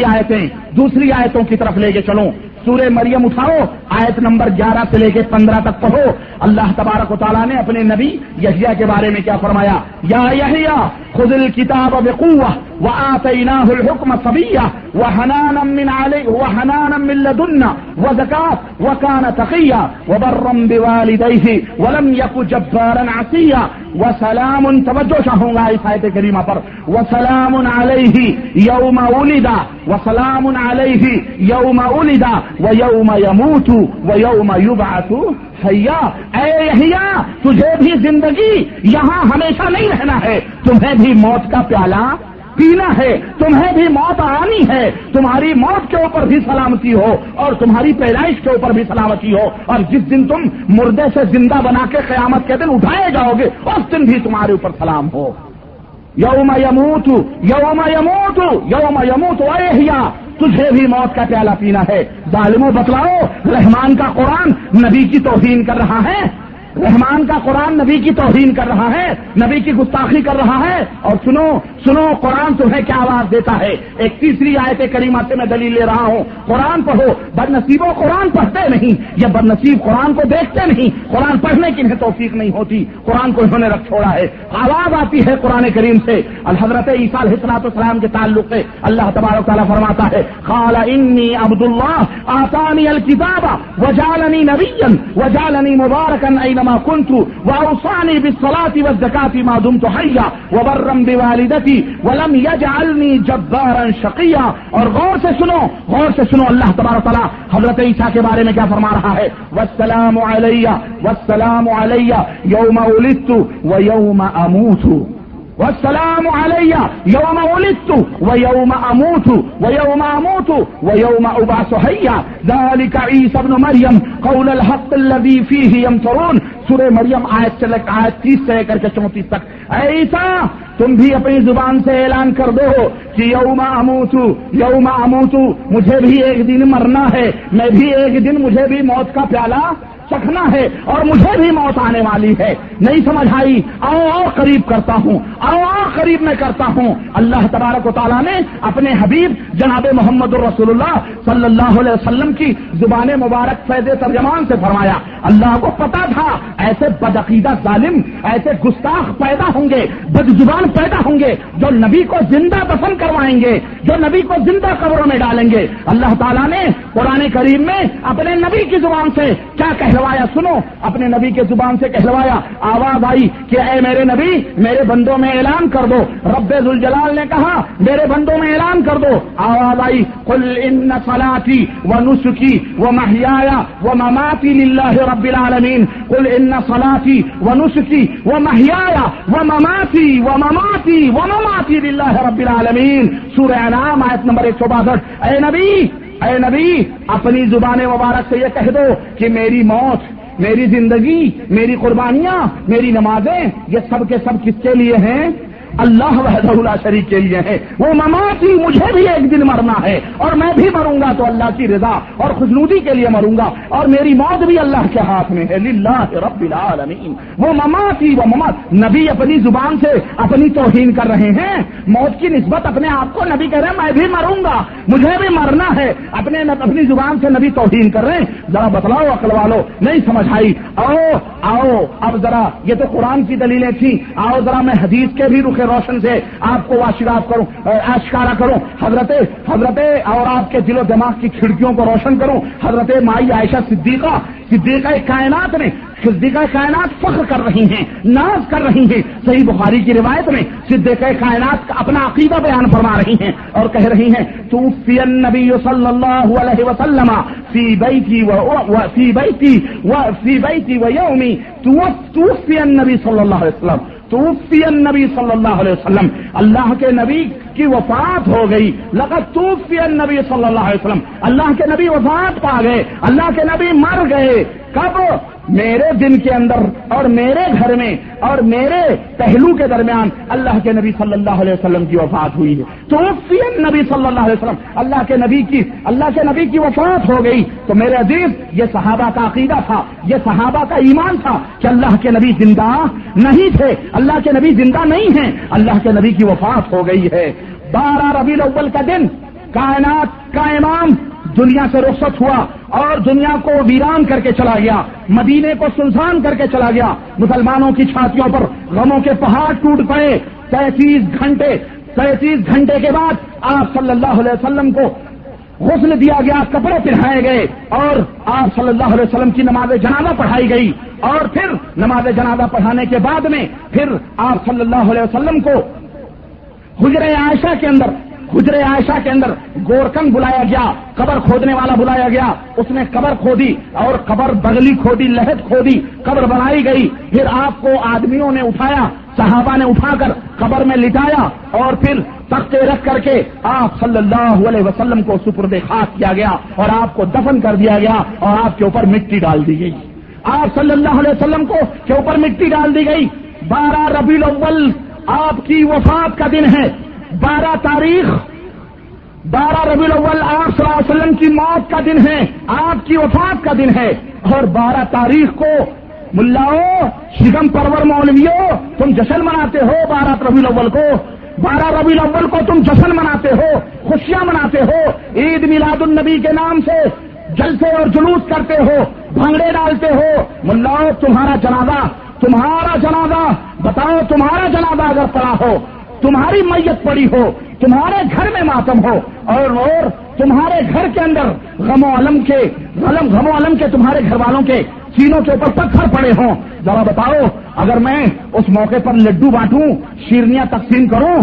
آیتوں کی طرف لے کے چلوں. سورہ مریم اٹھاؤ، آیت نمبر 11 سے لے کے 15 تک پڑھو. اللہ تبارک و تعالیٰ نے اپنے نبی یحییٰ کے بارے میں کیا فرمایا؟ یا یحییٰ خذ الکتاب بقوہ وآتیناہ الحکم صبیہ وحنانا من علی وحنانا من لدنا وزکاۃ وکان تقیہ وبرا بوالدیہ ولم یک جبارا عصیہ وسلام، توجہ چاہوں گا اس آیت کریمہ پر، وسلام علیہ یوم ولد وسلام علیہ یوم ولد وَيَوْمَ يَمُوتُ وَيَوْمَ يُبْعَثُ حَيًّا. اے یحییٰ، تجھے بھی زندگی یہاں ہمیشہ نہیں رہنا ہے، تمہیں بھی موت کا پیالہ پینا ہے، تمہیں بھی موت آنی ہے. تمہاری موت کے اوپر بھی سلامتی ہو اور تمہاری پیدائش کے اوپر بھی سلامتی ہو، اور جس دن تم مردے سے زندہ بنا کے قیامت کے دن اٹھائے جاؤ گے اس دن بھی تمہارے اوپر سلام ہو. یوم یموت یوم یموت یوم یموت، اے یحییٰ تجھے بھی موت کا پیالہ پینا ہے. ظالموں بتلاؤ، رحمان کا قرآن نبی کی توہین کر رہا ہے، رحمان کا قرآن نبی کی توہین کر رہا ہے، نبی کی گستاخی کر رہا ہے. اور سنو قرآن تمہیں کیا آواز دیتا ہے. ایک تیسری آیت کریمہ سے میں دلیل لے رہا ہوں. قرآن پڑھو، بدنصیبوں قرآن پڑھتے نہیں، یا بدنصیب قرآن کو دیکھتے نہیں، قرآن پڑھنے کی انہیں توفیق نہیں ہوتی، قرآن کو انہوں نے رکھ چھوڑا ہے. آواز آتی ہے قرآن کریم سے. الحضرت عیسیٰ علیہ السلام کے تعلق سے اللہ تبارک تعالیٰ فرماتا ہے، قال انی عبد اللہ آتانی الکتاب وجعلنی نبیا وجعلنی مبارکا ما كنت واوصاني بالصلاه والزكاه ما دمت حيا وبرا بوالدتي ولم يجعلني جبارا شقيا. اور غور سے سنو اللہ تبارک تعالی حضرت عیسیٰ کے بارے میں کیا فرما رہا ہے. والسلام علیہ یوم ولدت ویوم اموت، والسلام علیہ یوم ولدت ویوم اموت ویوم اموت ویوم ابعث حیا ذلک عیسی ابن مریم قول الحق الذی فیہ یمترون. سورہ مریم آیت 30 سے لے کر کے 34 تک. اے عیسیٰ، تم بھی اپنی زبان سے اعلان کر دو کہ یوم اموت مجھے بھی ایک دن مرنا ہے، میں بھی ایک دن، مجھے بھی موت کا پیالہ چکھنا ہے اور مجھے بھی موت آنے والی ہے. نہیں سمجھ آئی؟ آؤ قریب میں کرتا ہوں. اللہ تبارک و تعالیٰ نے اپنے حبیب جناب محمد الرسول اللہ صلی اللہ علیہ وسلم کی زبان مبارک فیض ترجمان سے فرمایا. اللہ کو پتا تھا ایسے بدعقیدہ ظالم، ایسے گستاخ پیدا ہوں گے، بد زبان پیدا ہوں گے، جو نبی کو زندہ دفن کروائیں گے، جو نبی کو زندہ قبروں میں ڈالیں گے. اللہ تعالیٰ نے قرآن کریم میں اپنے نبی کی زبان سے کیا کہلوایا؟ سنو، اپنے نبی کے زبان سے کہلوایا. آواز آئی کہ اے میرے نبی، میرے بندوں میں اعلان کر دو. رب ذوالجلال نے کہا میرے بندوں میں اعلان کر دو. آواز آئی، قل ان صلاتی و نسکی و محیای و مماتی للہ رب العالمین. قل ان صلاتی و نسکی و محیای و مماتی للہ رب العالمین. سورہ انعام آیت نمبر 162. اے نبی اپنی زبان مبارک سے یہ کہہ دو کہ میری موت، میری زندگی، میری قربانیاں، میری نمازیں، یہ سب کے سب کس کے لیے ہیں؟ اللہ وحدہ لا شریک کے لیے ہے. وہ مماتی، مجھے بھی ایک دن مرنا ہے اور میں بھی مروں گا تو اللہ کی رضا اور خشنودی کے لیے مروں گا، اور میری موت بھی اللہ کے ہاتھ میں ہے، للہ رب العالمین. وہ مماتی و ممات، نبی اپنی زبان سے اپنی توہین کر رہے ہیں. موت کی نسبت اپنے آپ کو نبی کہہ رہے ہیں، میں بھی مروں گا، مجھے بھی مرنا ہے، اپنی زبان سے نبی توہین کر رہے ہیں. ذرا بتلاؤ عقل والو، نہیں سمجھ آئی؟ آؤ اب ذرا، یہ تو قرآن کی دلیلیں تھیں، آؤ ذرا میں حدیث کے بھی رخ روشن سے آپ کو اشکارا کروں. حضرت اور آپ کے دل و دماغ کی کھڑکیوں کو روشن کروں. حضرت مائی عائشہ صدیقہ کائنات فخر کر رہی ہیں، ناز کر رہی ہیں. صحیح بخاری کی روایت میں صدیقہ کائنات کا اپنا عقیدہ بیان فرما رہی ہیں اور کہہ رہی ہیں، توفی النبی صلی اللہ علیہ وسلم فی بیتی و یومی توفی النبی صلی اللہ علیہ وسلم توفی النبی صلی اللہ علیہ وسلم، اللہ کے نبی کی وفات ہو گئی، لقد توفی النبی صلی اللہ علیہ وسلم، اللہ کے نبی وفات پا گئے، اللہ کے نبی مر گئے۔ کب؟ میرے دن کے اندر اور میرے گھر میں اور میرے پہلو کے درمیان اللہ کے نبی صلی اللہ علیہ وسلم کی وفات ہوئی ہے۔ توفی النبی صلی اللہ علیہ وسلم، اللہ کے نبی کی وفات ہو گئی۔ تو میرے عزیز، یہ صحابہ کا عقیدہ تھا، یہ صحابہ کا ایمان تھا کہ اللہ کے نبی زندہ نہیں تھے، اللہ کے نبی زندہ نہیں ہیں، اللہ کے نبی کی وفات ہو گئی ہے۔ 12 ربیع الاول کا دن کائنات کا امام دنیا سے رخصت ہوا اور دنیا کو ویران کر کے چلا گیا، مدینے کو سنسان کر کے چلا گیا۔ مسلمانوں کی چھاتیوں پر غموں کے پہاڑ ٹوٹ پڑے۔ 33 گھنٹے کے بعد آپ صلی اللہ علیہ وسلم کو غسل دیا گیا، کپڑے پہنائے گئے اور آپ صلی اللہ علیہ وسلم کی نماز جنازہ پڑھائی گئی، اور پھر نماز جنازہ پڑھانے کے بعد میں پھر آپ صلی اللہ علیہ وسلم کو حجر عائشہ کے اندر گورکن بلایا گیا، قبر کھودنے والا بلایا گیا، اس نے قبر کھودی اور قبر بغلی کھودی، لحد کھودی، قبر بنائی گئی۔ پھر آپ کو آدمیوں نے اٹھایا، صحابہ نے اٹھا کر قبر میں لٹایا اور پھر تختے رکھ کر کے آپ صلی اللہ علیہ وسلم کو سپرد خاک کیا گیا اور آپ کو دفن کر دیا گیا اور آپ کے اوپر مٹی ڈال دی گئی، آپ صلی اللہ علیہ وسلم کو کے اوپر مٹی ڈال دی گئی۔ 12 ربیع الاول آپ کی وفات کا دن ہے، 12 ربیع الاول آپ صلی اللہ علیہ وسلم کی موت کا دن ہے، آپ کی وفات کا دن ہے۔ اور 12 تاریخ کو ملاؤ، شکم پرور مولویوں، تم جشن مناتے ہو، 12 ربیع الاول کو، 12 ربیع الاول کو تم جشن مناتے ہو، خوشیاں مناتے ہو، عید میلاد النبی کے نام سے جلسے اور جلوس کرتے ہو، بھنگڑے ڈالتے ہو۔ ملاؤ، تمہارا جنازہ بتاؤ، تمہارا جنازہ اگر پڑا ہو، تمہاری میت پڑی ہو، تمہارے گھر میں ماتم ہو اور تمہارے گھر کے اندر غم و علم کے تمہارے گھر والوں کے چینوں کے اوپر پتھر پڑے ہوں، ذرا بتاؤ اگر میں اس موقع پر لڈو بانٹوں، شیرنیاں تقسیم کروں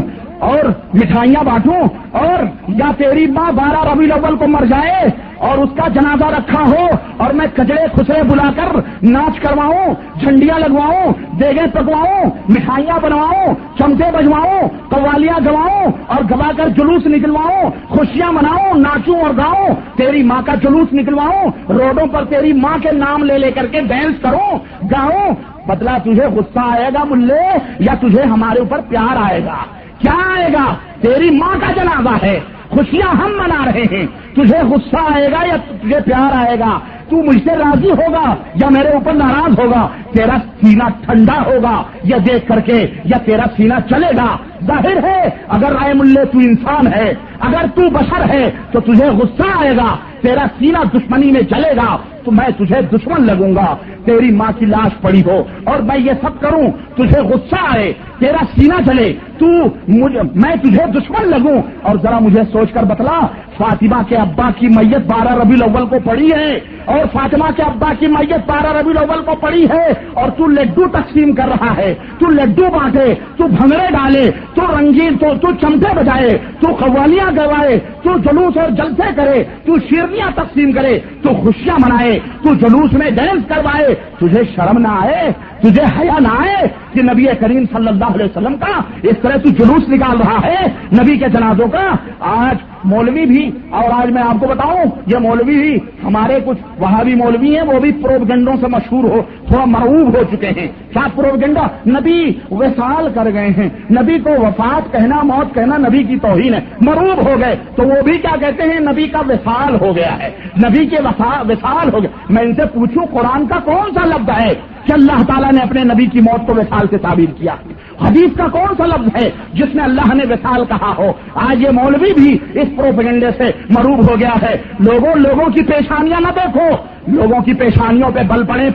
اور مٹھائیاں بانٹوں، اور یا تیری ماں 12 ربیع الاول کو مر جائے اور اس کا جنازہ رکھا ہو اور میں کچڑے خسرے بلا کر ناچ کرواؤں، جھنڈیاں لگواؤں، دیگیں پکواؤں، مٹھائیاں بنواؤں، چمچے بجواؤں، قوالیاں گواؤں اور گوا کر جلوس نکلواؤں، خوشیاں مناؤں، ناچوں اور گاؤں، تیری ماں کا جلوس نکلواؤں، روڈوں پر تیری ماں کے نام لے کر کے ڈانس کروں، گاؤں، بدلا تجھے غصہ آئے گا ملے یا تجھے ہمارے اوپر پیار آئے گا؟ کیا آئے گا؟ تیری ماں کا جنازہ ہے، خوشیاں ہم منا رہے ہیں، تجھے غصہ آئے گا یا تجھے پیار آئے گا؟ تو مجھ سے راضی ہوگا یا میرے اوپر ناراض ہوگا؟ تیرا سینہ ٹھنڈا ہوگا یا دیکھ کر کے یا تیرا سینہ چلے گا؟ ظاہر ہے اگر اے ملے تو انسان ہے، اگر تو بشر ہے تو تجھے غصہ آئے گا، تیرا سینہ دشمنی میں جلے گا تو میں تجھے دشمن لگوں گا۔ تیری ماں کی لاش پڑی ہو اور میں یہ سب کروں، تجھے غصہ آئے، تیرا سینہ جلے، میں تجھے دشمن لگوں؟ اور ذرا مجھے سوچ کر بتلا، فاطمہ کے ابا کی میت 12 ربیع الاول کو پڑی ہے اور فاطمہ کے ابا کی میت 12 ربیع الاول کو پڑی ہے اور تو لڈو تقسیم کر رہا ہے، تو لڈو بانٹے، تو بھنگڑے ڈالے، تو رنگین، تو چمٹے بجائے، تو قوالیاں گوائے، تو جلوس اور جلسے کرے، تو شیرنیاں تقسیم کرے، تو خوشیاں منائے، تو جلوس میں ڈانس کروائے، تجھے شرم نہ آئے، تجھے حیا نہ آئے کہ نبی کریم صلی اللہ علیہ وسلم کا اس طرح تو جلوس نکال رہا ہے، نبی کے جنازوں کا؟ آج مولوی بھی، اور آج میں آپ کو بتاؤں، یہ مولوی بھی، ہمارے کچھ وہابی مولوی ہیں، وہ بھی پروپیگنڈوں سے مشہور ہو، تھوڑا مرعوب ہو چکے ہیں۔ کیا پروپیگنڈا؟ نبی وصال کر گئے ہیں، نبی کو وفات کہنا، موت کہنا نبی کی توہین ہے، مرعوب ہو گئے، تو وہ بھی کیا کہتے ہیں؟ نبی کا وصال ہو گیا ہے، نبی کے وصال ہو گیا۔ میں ان سے پوچھوں، قرآن کا کون سا لفظ ہے کہ اللہ تعالیٰ نے اپنے نبی کی موت کو وصال سے تعبیر کیا؟ حدیث کا کون سا لفظ ہے جس میں اللہ نے وصال کہا ہو؟ آج یہ مولوی بھی اس پروپیگنڈے سے مروب ہو گیا ہے۔ لوگوں کی پیشانیاں نہ دیکھو، لوگوں کی پیشانیوں پہ بل پڑیں،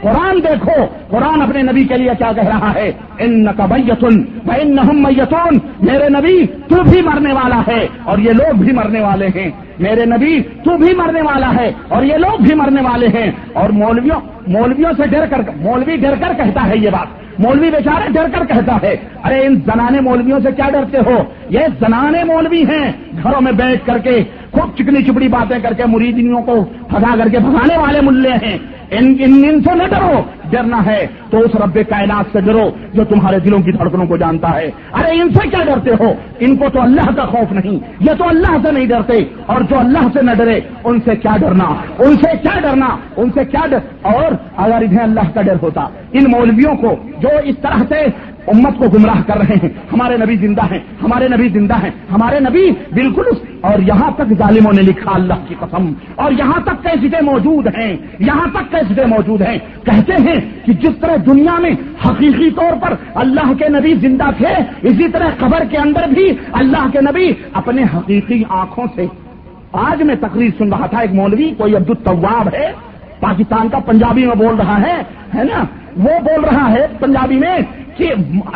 قرآن دیکھو، قرآن اپنے نبی کے لیے کیا کہہ رہا ہے؟ اِنَّكَ مَيَّتٌ وَإِنَّهُمْ مَيَّتُونَ، میرے نبی تو بھی مرنے والا ہے اور یہ لوگ بھی مرنے والے ہیں، میرے نبی تو بھی مرنے والا ہے اور یہ لوگ بھی مرنے والے ہیں۔ اور مولویوں سے ڈر کر کہتا ہے یہ بات، مولوی بیچارہ ڈر کر کہتا ہے، ارے ان زنانے مولویوں سے کیا ڈرتے ہو؟ یہ زنانے مولوی ہیں، گھروں میں بیٹھ کر کے خوب چکنی چپڑی باتیں کر کے مریدینیوں کو پھنسا کر کے بھگانے والے ملے ہیں، ان سے نہ ڈرو، ڈرنا ہے تو اس رب کائنات سے ڈرو جو تمہارے دلوں کی دھڑکنوں کو جانتا ہے. ارے ان سے کیا ڈرتے ہو؟ ان کو تو اللہ کا خوف نہیں، یہ تو اللہ سے نہیں ڈرتے، اور جو اللہ سے نہ ڈرے ان سے کیا ڈرنا، ان سے کیا ڈرنا، ان سے کیا ڈر. اور اگر انہیں اللہ کا ڈر ہوتا، ان مولویوں کو جو اس طرح سے امت کو گمراہ کر رہے ہیں، ہمارے نبی زندہ ہیں، ہمارے نبی زندہ ہیں، ہمارے نبی بالکل، اور یہاں تک ظالموں نے لکھا اللہ کی قسم، اور یہاں تک کیسٹیں موجود ہیں، یہاں تک کیسٹیں موجود ہیں. کہتے ہیں کہ جس طرح دنیا میں حقیقی طور پر اللہ کے نبی زندہ تھے، اسی طرح قبر کے اندر بھی اللہ کے نبی اپنے حقیقی آنکھوں سے. آج میں تقریر سن رہا تھا، ایک مولوی کوئی عبدالطواب ہے، پاکستان کا، پنجابی میں بول رہا ہے نا، وہ بول رہا ہے پنجابی میں کہ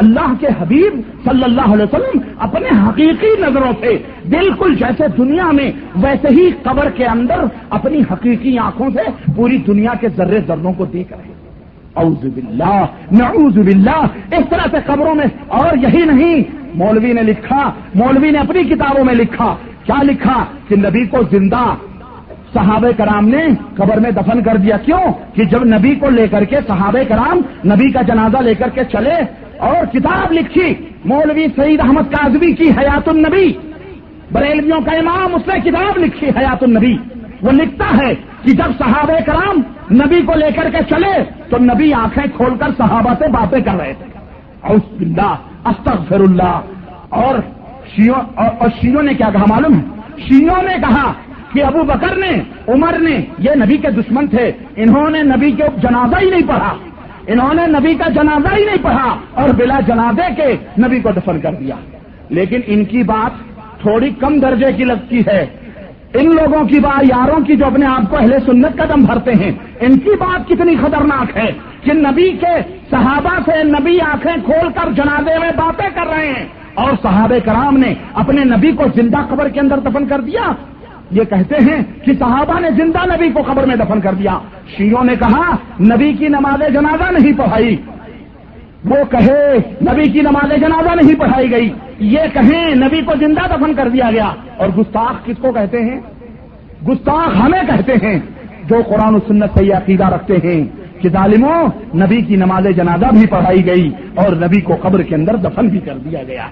اللہ کے حبیب صلی اللہ علیہ وسلم اپنے حقیقی نظروں سے بالکل جیسے دنیا میں ویسے ہی قبر کے اندر اپنی حقیقی آنکھوں سے پوری دنیا کے ذرے ذروں کو دیکھ رہے ہیں. اعوذ باللہ نعوذ باللہ. اس طرح سے قبروں میں. اور یہی نہیں، مولوی نے لکھا، مولوی نے اپنی کتابوں میں لکھا، کیا لکھا کہ نبی کو زندہ صحابہ کرام نے قبر میں دفن کر دیا. کیوں؟ کہ جب نبی کو لے کر کے صحابہ کرام نبی کا جنازہ لے کر کے چلے. اور کتاب لکھی مولوی سعید احمد قاضوی کی، حیات النبی، بریلویوں کا امام، اس نے کتاب لکھی حیات النبی. وہ لکھتا ہے کہ جب صحابہ کرام نبی کو لے کر کے چلے تو نبی آنکھیں کھول کر صحابہ سے باتیں کر رہے تھے. اعوذ باللہ استغفر اللہ. اور شیعوں نے کیا کہا معلوم ہے؟ شیعوں نے کہا کہ ابو بکر نے، عمر نے، یہ نبی کے دشمن تھے، انہوں نے نبی کے جنازہ ہی نہیں پڑھا، انہوں نے نبی کا جنازہ ہی نہیں پڑھا اور بلا جنازے کے نبی کو دفن کر دیا. لیکن ان کی بات تھوڑی کم درجے کی لگتی ہے، ان لوگوں کی بات، یاروں کی جو اپنے آپ کو اہل سنت قدم بھرتے ہیں، ان کی بات کتنی خطرناک ہے کہ نبی کے صحابہ سے نبی آنکھیں کھول کر جنازے میں باتیں کر رہے ہیں اور صحابہ کرام نے اپنے نبی کو زندہ قبر کے اندر دفن کر دیا. یہ کہتے ہیں کہ صحابہ نے زندہ نبی کو قبر میں دفن کر دیا. شیعوں نے کہا نبی کی نماز جنازہ نہیں پڑھائی، وہ کہے نبی کی نماز جنازہ نہیں پڑھائی گئی، یہ کہیں نبی کو زندہ دفن کر دیا گیا. اور گستاخ کس کو کہتے ہیں؟ گستاخ ہمیں کہتے ہیں جو قرآن و سنت سے یہ عقیدہ رکھتے ہیں کہ ظالموں، نبی کی نماز جنازہ بھی پڑھائی گئی اور نبی کو قبر کے اندر دفن بھی کر دیا گیا.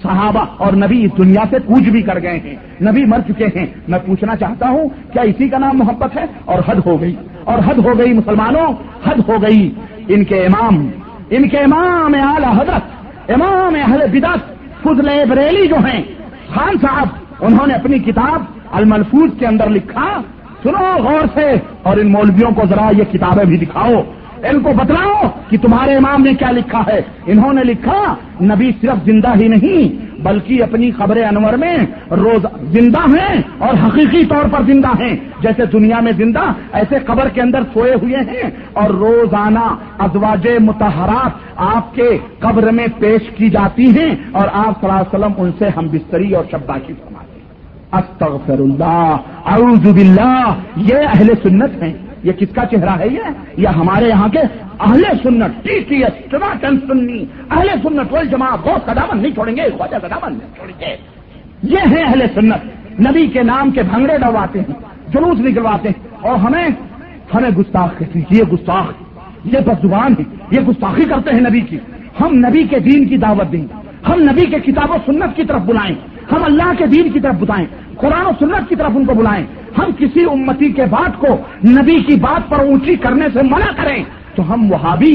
صحابہ اور نبی اس دنیا سے کوچ بھی کر گئے ہیں، نبی مر چکے ہیں. میں پوچھنا چاہتا ہوں کیا اسی کا نام محبت ہے؟ اور حد ہو گئی، اور حد ہو گئی مسلمانوں، حد ہو گئی. ان کے امام، ان کے امام اعلی حضرت، امام اہل بدعت فضل بریلی جو ہیں خان صاحب، انہوں نے اپنی کتاب الملفوظ کے اندر لکھا، سنو غور سے، اور ان مولویوں کو ذرا یہ کتابیں بھی دکھاؤ، ان کو بتلاؤ کہ تمہارے امام نے کیا لکھا ہے. انہوں نے لکھا نبی صرف زندہ ہی نہیں بلکہ اپنی قبر انور میں روز زندہ ہیں اور حقیقی طور پر زندہ ہیں، جیسے دنیا میں زندہ ایسے قبر کے اندر سوئے ہوئے ہیں. اور روزانہ ازواج مطہرات آپ کے قبر میں پیش کی جاتی ہیں اور آپ صلی اللہ علیہ وسلم ان سے ہم بستری اور شبا کی فرماتے ہیں. استغفر اللہ، اعوذ باللہ. یہ اہل سنت ہیں. یہ کس کا چہرہ ہے؟ یہ ہمارے یہاں کے اہل سنت، TTS، جماعتن سنی، اہل سنت والجماعت، بہت قدامت نہیں چھوڑیں گے، خواجہ قدامت نہیں چھوڑیں گے. یہ ہیں اہل سنت. نبی کے نام کے بھنگڑے ڈلواتے ہیں، جلوس نکلواتے ہیں، اور ہمیں گستاخ کہتے ہیں. یہ گستاخ، یہ بدزبان ہیں، یہ گستاخی کرتے ہیں نبی کی. ہم نبی کے دین کی دعوت دیں، ہم نبی کے کتاب و سنت کی طرف بلائیں، ہم اللہ کے دین کی طرف بتائیں، قرآن و سنت کی طرف ان کو بلائیں. ہم کسی امتی کے بات کو نبی کی بات پر اونچی کرنے سے منع کریں تو ہم وہابی،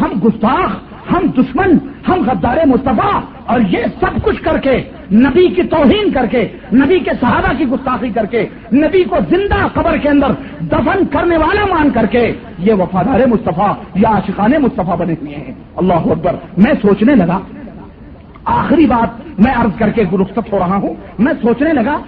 ہم گستاخ، ہم دشمن، ہم غدار مصطفیٰ. اور یہ سب کچھ کر کے، نبی کی توہین کر کے، نبی کے صحابہ کی گستاخی کر کے، نبی کو زندہ قبر کے اندر دفن کرنے والا مان کر کے یہ وفادار مصطفیٰ یا عاشقان مصطفیٰ بنے ہوئے ہیں. اللہ اکبر. میں سوچنے لگا، آخری بات میں عرض کر کے رخصت ہو رہا ہوں، میں سوچنے لگا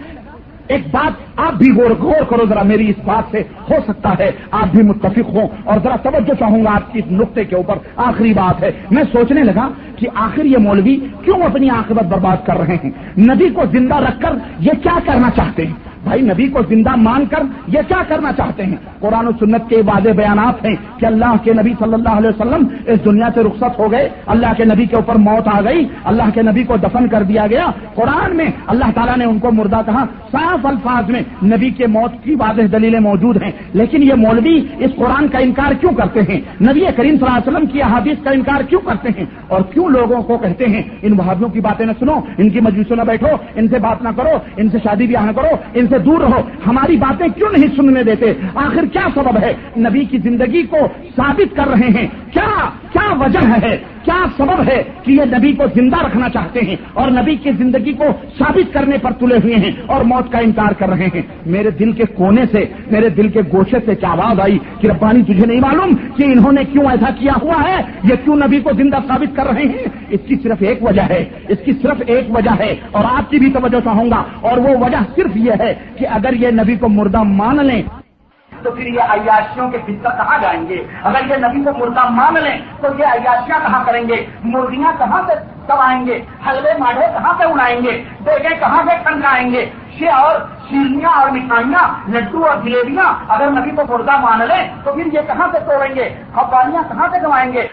ایک بات، آپ بھی غور کرو ذرا میری اس بات سے، ہو سکتا ہے آپ بھی متفق ہوں، اور ذرا توجہ چاہوں گا آپ کی اس نقطے کے اوپر. آخری بات ہے، میں سوچنے لگا کہ آخر یہ مولوی کیوں اپنی عاقبت برباد کر رہے ہیں؟ نبی کو زندہ رکھ کر یہ کیا کرنا چاہتے ہیں؟ بھائی نبی کو زندہ مان کر یہ کیا کرنا چاہتے ہیں؟ قرآن و سنت کے واضح بیانات ہیں کہ اللہ کے نبی صلی اللہ علیہ وسلم اس دنیا سے رخصت ہو گئے، اللہ کے نبی کے اوپر موت آ گئی، اللہ کے نبی کو دفن کر دیا گیا. قرآن میں اللہ تعالیٰ نے ان کو مردہ کہا. صاف الفاظ میں نبی کے موت کی واضح دلیلیں موجود ہیں. لیکن یہ مولوی اس قرآن کا انکار کیوں کرتے ہیں؟ نبی کریم صلی اللہ علیہ وسلم کی احادیث کا انکار کیوں کرتے ہیں؟ اور کیوں لوگوں کو کہتے ہیں ان وہابیوں کی باتیں نہ سنو، ان کی مجلسوں نہ بیٹھو، ان سے بات نہ کرو، ان سے شادی بیاہ نہ کرو، ان سے دور رہو، ہماری باتیں کیوں نہیں سننے دیتے؟ آخر کیا سبب ہے؟ نبی کی زندگی کو ثابت کر رہے ہیں، کیا وجہ ہے، کیا سبب ہے کہ یہ نبی کو زندہ رکھنا چاہتے ہیں اور نبی کی زندگی کو ثابت کرنے پر تلے ہوئے ہیں اور موت کا انکار کر رہے ہیں؟ میرے دل کے کونے سے، میرے دل کے گوشے سے کیا آواز آئی کہ ربانی تجھے نہیں معلوم کہ انہوں نے کیوں ایسا کیا ہوا ہے، یہ کیوں نبی کو زندہ ثابت کر رہے ہیں؟ اس کی صرف ایک وجہ ہے، اس کی صرف ایک وجہ ہے، اور آپ کی بھی توجہ چاہوں گا، اور وہ وجہ صرف یہ ہے کہ اگر یہ نبی کو مردہ مان لیں تو پھر یہ عیاشیوں کے فتنہ کہاں جائیں گے، اگر یہ نبی کو مردہ مان لیں تو یہ عیاشیاں کہاں کریں گے، مرغیاں کہاں سے سوائیں گے، حلوے ماڈھے کہاں سے اڑائیں گے، بیگے کہاں سے ٹنکائیں گے، اور شیرنیاں اور مٹھائیاں، لڈو اور جلیبیاں اگر نبی کو مردہ مان لیں تو پھر یہ کہاں سے توڑیں گے، قوالیاں کہاں سے گوائیں گے،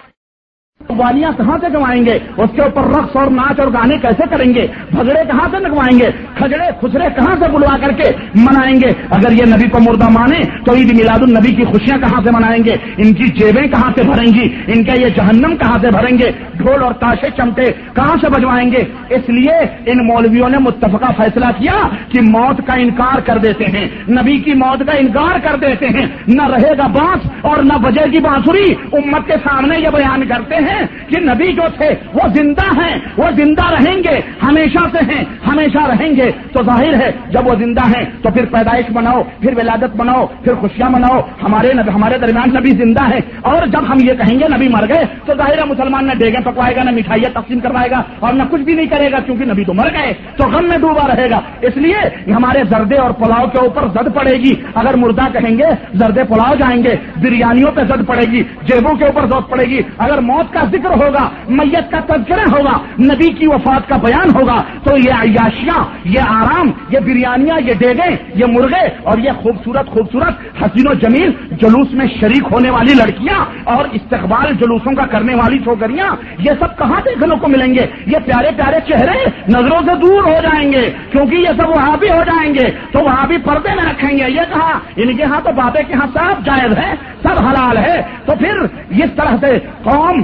قوالیاں کہاں سے گوائیں گے، اس کے اوپر رقص اور ناچ اور گانے کیسے کریں گے، بھگڑے کہاں سے لگوائیں گے، کھجڑے خسرے کہاں سے بلوا کر کے منائیں گے؟ اگر یہ نبی کو مردہ مانے تو عید میلاد النبی کی خوشیاں کہاں سے منائیں گے، ان کی جیبیں کہاں سے بھریں گی، ان کا یہ جہنم کہاں سے بھریں گے، ڈھول اور تاشے چمٹے کہاں سے بجوائیں گے؟ اس لیے ان مولویوں نے متفقہ فیصلہ کیا کہ موت کا انکار کر دیتے ہیں، نبی کی موت کا انکار کر دیتے ہیں، نہ رہے گا بانس اور نہ بجے گی بانسری، امت کے سامنے یہ بیان کرتے ہیں کہ نبی جو تھے وہ زندہ ہیں، وہ زندہ رہیں گے، ہمیشہ سے ہیں، ہمیشہ رہیں گے، تو ظاہر ہے جب وہ زندہ ہیں تو پھر پیدائش مناؤ، پھر ولادت مناؤ، پھر خوشیاں مناؤ، ہمارے درمیان نبی زندہ ہے، اور جب ہم یہ کہیں گے نبی مر گئے تو ظاہر ہے مسلمان نہ ڈیگیں پکوائے گا، نہ مٹھائیاں تقسیم کروائے گا، اور نہ کچھ بھی نہیں کرے گا، کیونکہ نبی تو مر گئے، تو غم میں ڈوبا رہے گا، اس لیے ہمارے زردے اور پلاؤ کے اوپر زد پڑے گی، اگر مردہ کہیں گے زردے پلاؤ جائیں گے، بریانیوں پہ زد پڑے گی، جیبوں کے اوپر زد پڑے گی، اگر موت کا ذکر ہوگا، میت کا تذکرہ ہوگا، نبی کی وفات کا بیان ہوگا، تو یہ عیاشیاں، یہ آرام، یہ بریانیاں، یہ ڈیگیں، یہ مرغے، اور یہ خوبصورت حسین و جمیل جلوس میں شریک ہونے والی لڑکیاں اور استقبال جلوسوں کا کرنے والی چھوکریاں، یہ سب کہاں دیکھنے کو ملیں گے؟ یہ پیارے پیارے چہرے نظروں سے دور ہو جائیں گے، کیونکہ یہ سب وہاں بھی ہو جائیں گے، تو وہاں بھی پردے میں رکھیں گے، یہ کہاں ان کے ہاں تو بابے کے ہاں سب جائز ہے، سب حلال ہے، تو پھر اس طرح سے قوم،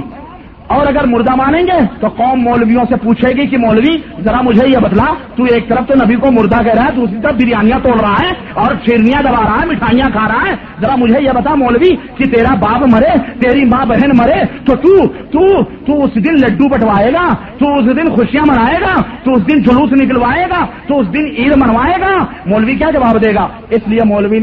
اور اگر مردہ مانیں گے تو قوم مولویوں سے پوچھے گی کہ مولوی ذرا مجھے یہ بتلا، تو ایک طرف تو نبی کو مردہ کہہ رہا ہے، دوسری طرف بریانیاں توڑ رہا ہے اور شیرنیاں دبا رہا ہے، مٹھائیاں کھا رہا ہے، ذرا مجھے یہ بتا مولوی کہ تیرا باپ مرے، تیری ماں بہن مرے تو تو تو تو اس دن لڈو بٹوائے گا، تو اس دن خوشیاں منائے گا، تو اس دن جلوس نکلوائے گا، تو اس دن عید منوائے گا؟ مولوی کیا جواب دے گا؟ اس لیے مولویوں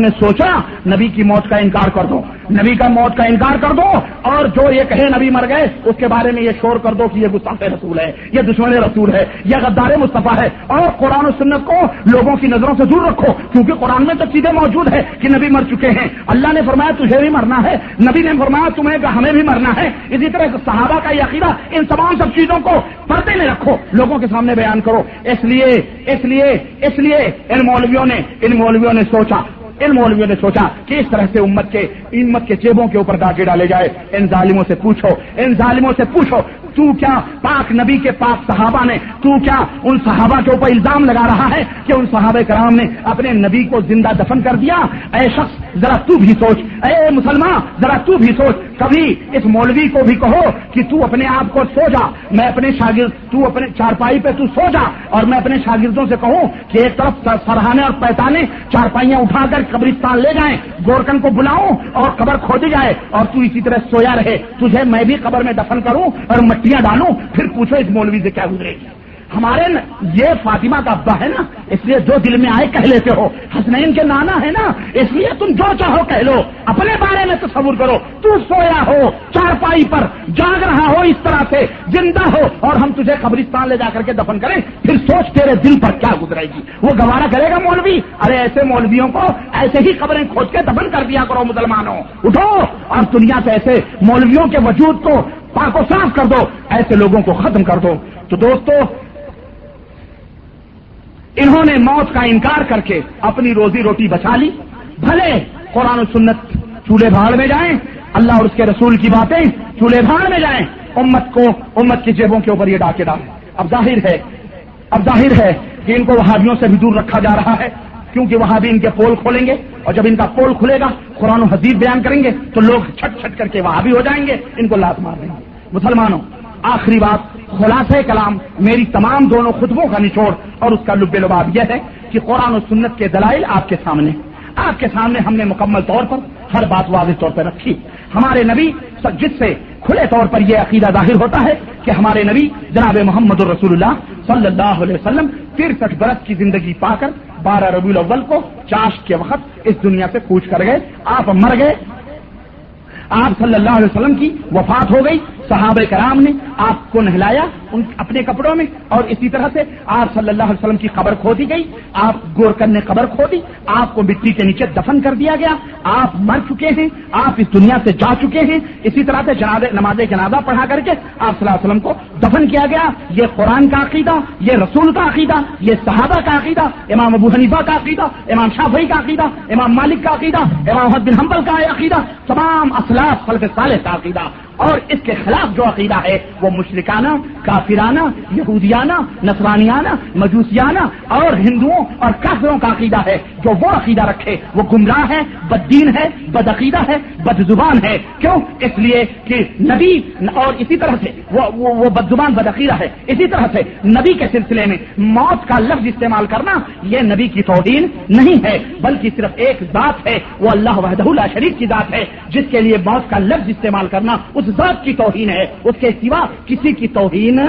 نے سوچا نبی کی موت کا انکار کر دو، نبی کا موت کا انکار کر دو، اور جو یہ کہے نبی مر گئے اس کے بارے میں یہ شور کر دو کہ یہ گستاخ رسول ہے، یہ دشمن رسول ہے، یہ غدار مصطفیٰ ہے، اور قرآن و سنت کو لوگوں کی نظروں سے دور رکھو، کیونکہ قرآن میں تو چیزیں موجود ہے کہ نبی مر چکے ہیں، اللہ نے فرمایا تجھے بھی مرنا ہے، نبی نے فرمایا تمہیں کہ ہمیں بھی مرنا ہے، اسی طرح صحابہ کا یہ عقیدہ، ان تمام سب چیزوں کو پردے میں رکھو، لوگوں کے سامنے بیان کرو، اس لیے ان مولویوں نے سوچا کہ اس طرح سے امت کے جیبوں کے اوپر ڈاکے ڈالے جائے، ان ظالموں سے پوچھو تو کیا پاک نبی کے پاک صحابہ نے، تو کیا ان صحابہ کے اوپر الزام لگا رہا ہے کہ ان صحابہ کرام نے اپنے نبی کو زندہ دفن کر دیا؟ اے شخص ذرا تو بھی سوچ، اے مسلمان ذرا تو بھی سوچ، کبھی اس مولوی کو بھی کہو کہ تو اپنے آپ کو سو جا، میں اپنے شاگرد، تو اپنے چارپائی پہ تو سو جا، اور میں اپنے شاگردوں سے کہوں کہ ایک طرف سرہانے اور پیتانے چارپائیاں اٹھا کر قبرستان لے جائیں، گورکن کو بلاؤں اور قبر کھودی جائے، اور تو اسی طرح سویا رہے، تجھے میں بھی قبر میں دفن کروں اور مٹیاں ڈالوں، پھر پوچھو اس مولوی سے کیا گزرے گی؟ ہمارے یہ فاطمہ کا ابا ہے نا، اس لیے جو دل میں آئے کہہ لیتے ہو، حسنین کے نانا ہے نا، اس لیے تم جو چاہو کہہ لو، اپنے بارے میں تصور کرو، تو سویا ہو چارپائی پر، جاگ رہا ہو اس طرح سے، زندہ ہو، اور ہم تجھے قبرستان لے جا کر کے دفن کریں، پھر سوچ تیرے دل پر کیا گزرے گی؟ وہ گوارا کرے گا مولوی؟ ارے ایسے مولویوں کو ایسے ہی قبریں کھود کے دفن کر دیا کرو، مسلمانوں اٹھو اور دنیا سے ایسے مولویوں کے وجود کو پاک و صاف کر دو، ایسے لوگوں کو ختم کر دو۔ تو دوستو، انہوں نے موت کا انکار کر کے اپنی روزی روٹی بچا لی، بھلے قرآن و سنت چولہے بھاڑ میں جائیں، اللہ اور اس کے رسول کی باتیں چولہے بھاڑ میں جائیں، امت کی جیبوں کے اوپر یہ ڈاکے ڈالیں۔ اب ظاہر ہے کہ ان کو وہابیوں سے بھی دور رکھا جا رہا ہے، کیونکہ وہاں بھی ان کے پول کھولیں گے, اور جب ان کا پول کھلے گا قرآن و حدیث بیان کریں گے تو لوگ چھٹ چھٹ کر کے وہاں بھی ہو جائیں گے, ان کو لات مار دیں گے. مسلمانوں, آخری بات, خلاصہ کلام میری تمام دونوں خطبوں کا نچوڑ اور اس کا لب لباب یہ ہے کہ قرآن و سنت کے دلائل آپ کے سامنے ہم نے مکمل طور پر ہر بات واضح طور پر رکھی. ہمارے نبی جس سے کھلے طور پر یہ عقیدہ ظاہر ہوتا ہے کہ ہمارے نبی جناب محمد الرسول اللہ صلی اللہ علیہ وسلم 63 برس کی زندگی پا کر 12 ربیع الاول کو چاشت کے وقت اس دنیا سے کوچ کر گئے. آپ مر گئے, آپ صلی اللہ علیہ وسلم کی وفات ہو گئی, صحابہ کرام نے آپ کو نہلایا ان اپنے کپڑوں میں, اور اسی طرح سے آپ صلی اللہ علیہ وسلم کی قبر کھودی گئی, آپ گورکن نے قبر کھودی, آپ کو مٹی کے نیچے دفن کر دیا گیا. آپ مر چکے ہیں, آپ اس دنیا سے جا چکے ہیں. اسی طرح سے نماز جنازہ پڑھا کر کے آپ صلی اللہ علیہ وسلم کو دفن کیا گیا. یہ قرآن کا عقیدہ, یہ رسول کا عقیدہ, یہ صحابہ کا عقیدہ, امام ابو حنیفہ کا عقیدہ, امام شافعی کا عقیدہ, امام مالک کا عقیدہ, امام احمد بن حنبل کا عقیدہ, تمام اسلاف خلف صالح کا عقیدہ. اور اس کے خلاف جو عقیدہ ہے وہ مشرکانہ, کافرانہ, یہودیانہ, نصرانیانہ, مجوسیانہ اور ہندوؤں اور کافروں کا عقیدہ ہے. جو وہ عقیدہ رکھے وہ گمراہ ہے, بد دین ہے, بد عقیدہ ہے, بد زبان ہے. کیوں؟ اس لیے کہ نبی, اور اسی طرح سے وہ بد زبان بد عقیدہ ہے. اسی طرح سے نبی کے سلسلے میں موت کا لفظ استعمال کرنا یہ نبی کی توہین نہیں ہے, بلکہ صرف ایک ذات ہے, وہ اللہ وحدہ لا شریک کی ذات ہے, جس کے لیے موت کا لفظ استعمال کرنا ذات کی توہین ہے. اس کے سوا کسی کی توہین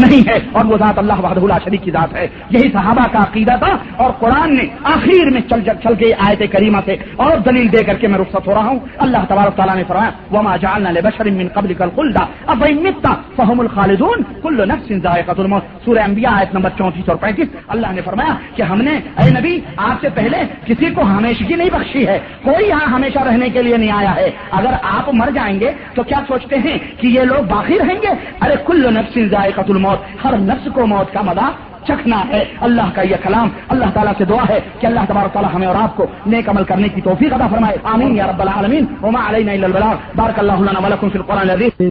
نہیں ہے, اور وہ ذات اللہ وحدہ لا شریک کی ذات ہے. یہی صحابہ کا عقیدہ تھا, اور قرآن نے آخر میں چل کے آیت کریمہ سے اور دلیل دے کر کے میں رخصت ہو رہا ہوں. اللہ تبارک تعالیٰ نے فرمایا وما جعلنا لبشر من قبلک الخلد افإن مت فهم الخالدون كل نفس ذائقة الموت, سورہ انبیاء آیت نمبر 34 اور 35. اللہ نے فرمایا کہ ہم نے اے نبی آپ سے پہلے کسی کو ہمیشگی نہیں بخشی ہے, کوئی یہاں ہمیشہ رہنے کے لیے نہیں آیا ہے. اگر آپ مر جائیں گے تو کیا سوچتے ہیں کہ یہ لوگ باقی رہیں گے؟ ارے كل نفس ذائقة موت, ہر نفس کو موت کا مزہ چکھنا ہے. اللہ کا یہ کلام, اللہ تعالیٰ سے دعا ہے کہ اللہ تبارک تعالیٰ ہمیں اور آپ کو نیک عمل کرنے کی توفیق عطا فرمائے. آمین یا رب العالمین. وما علینا الا البلاغ. بارک اللہ لنا ولکم فی القرآن العظیم.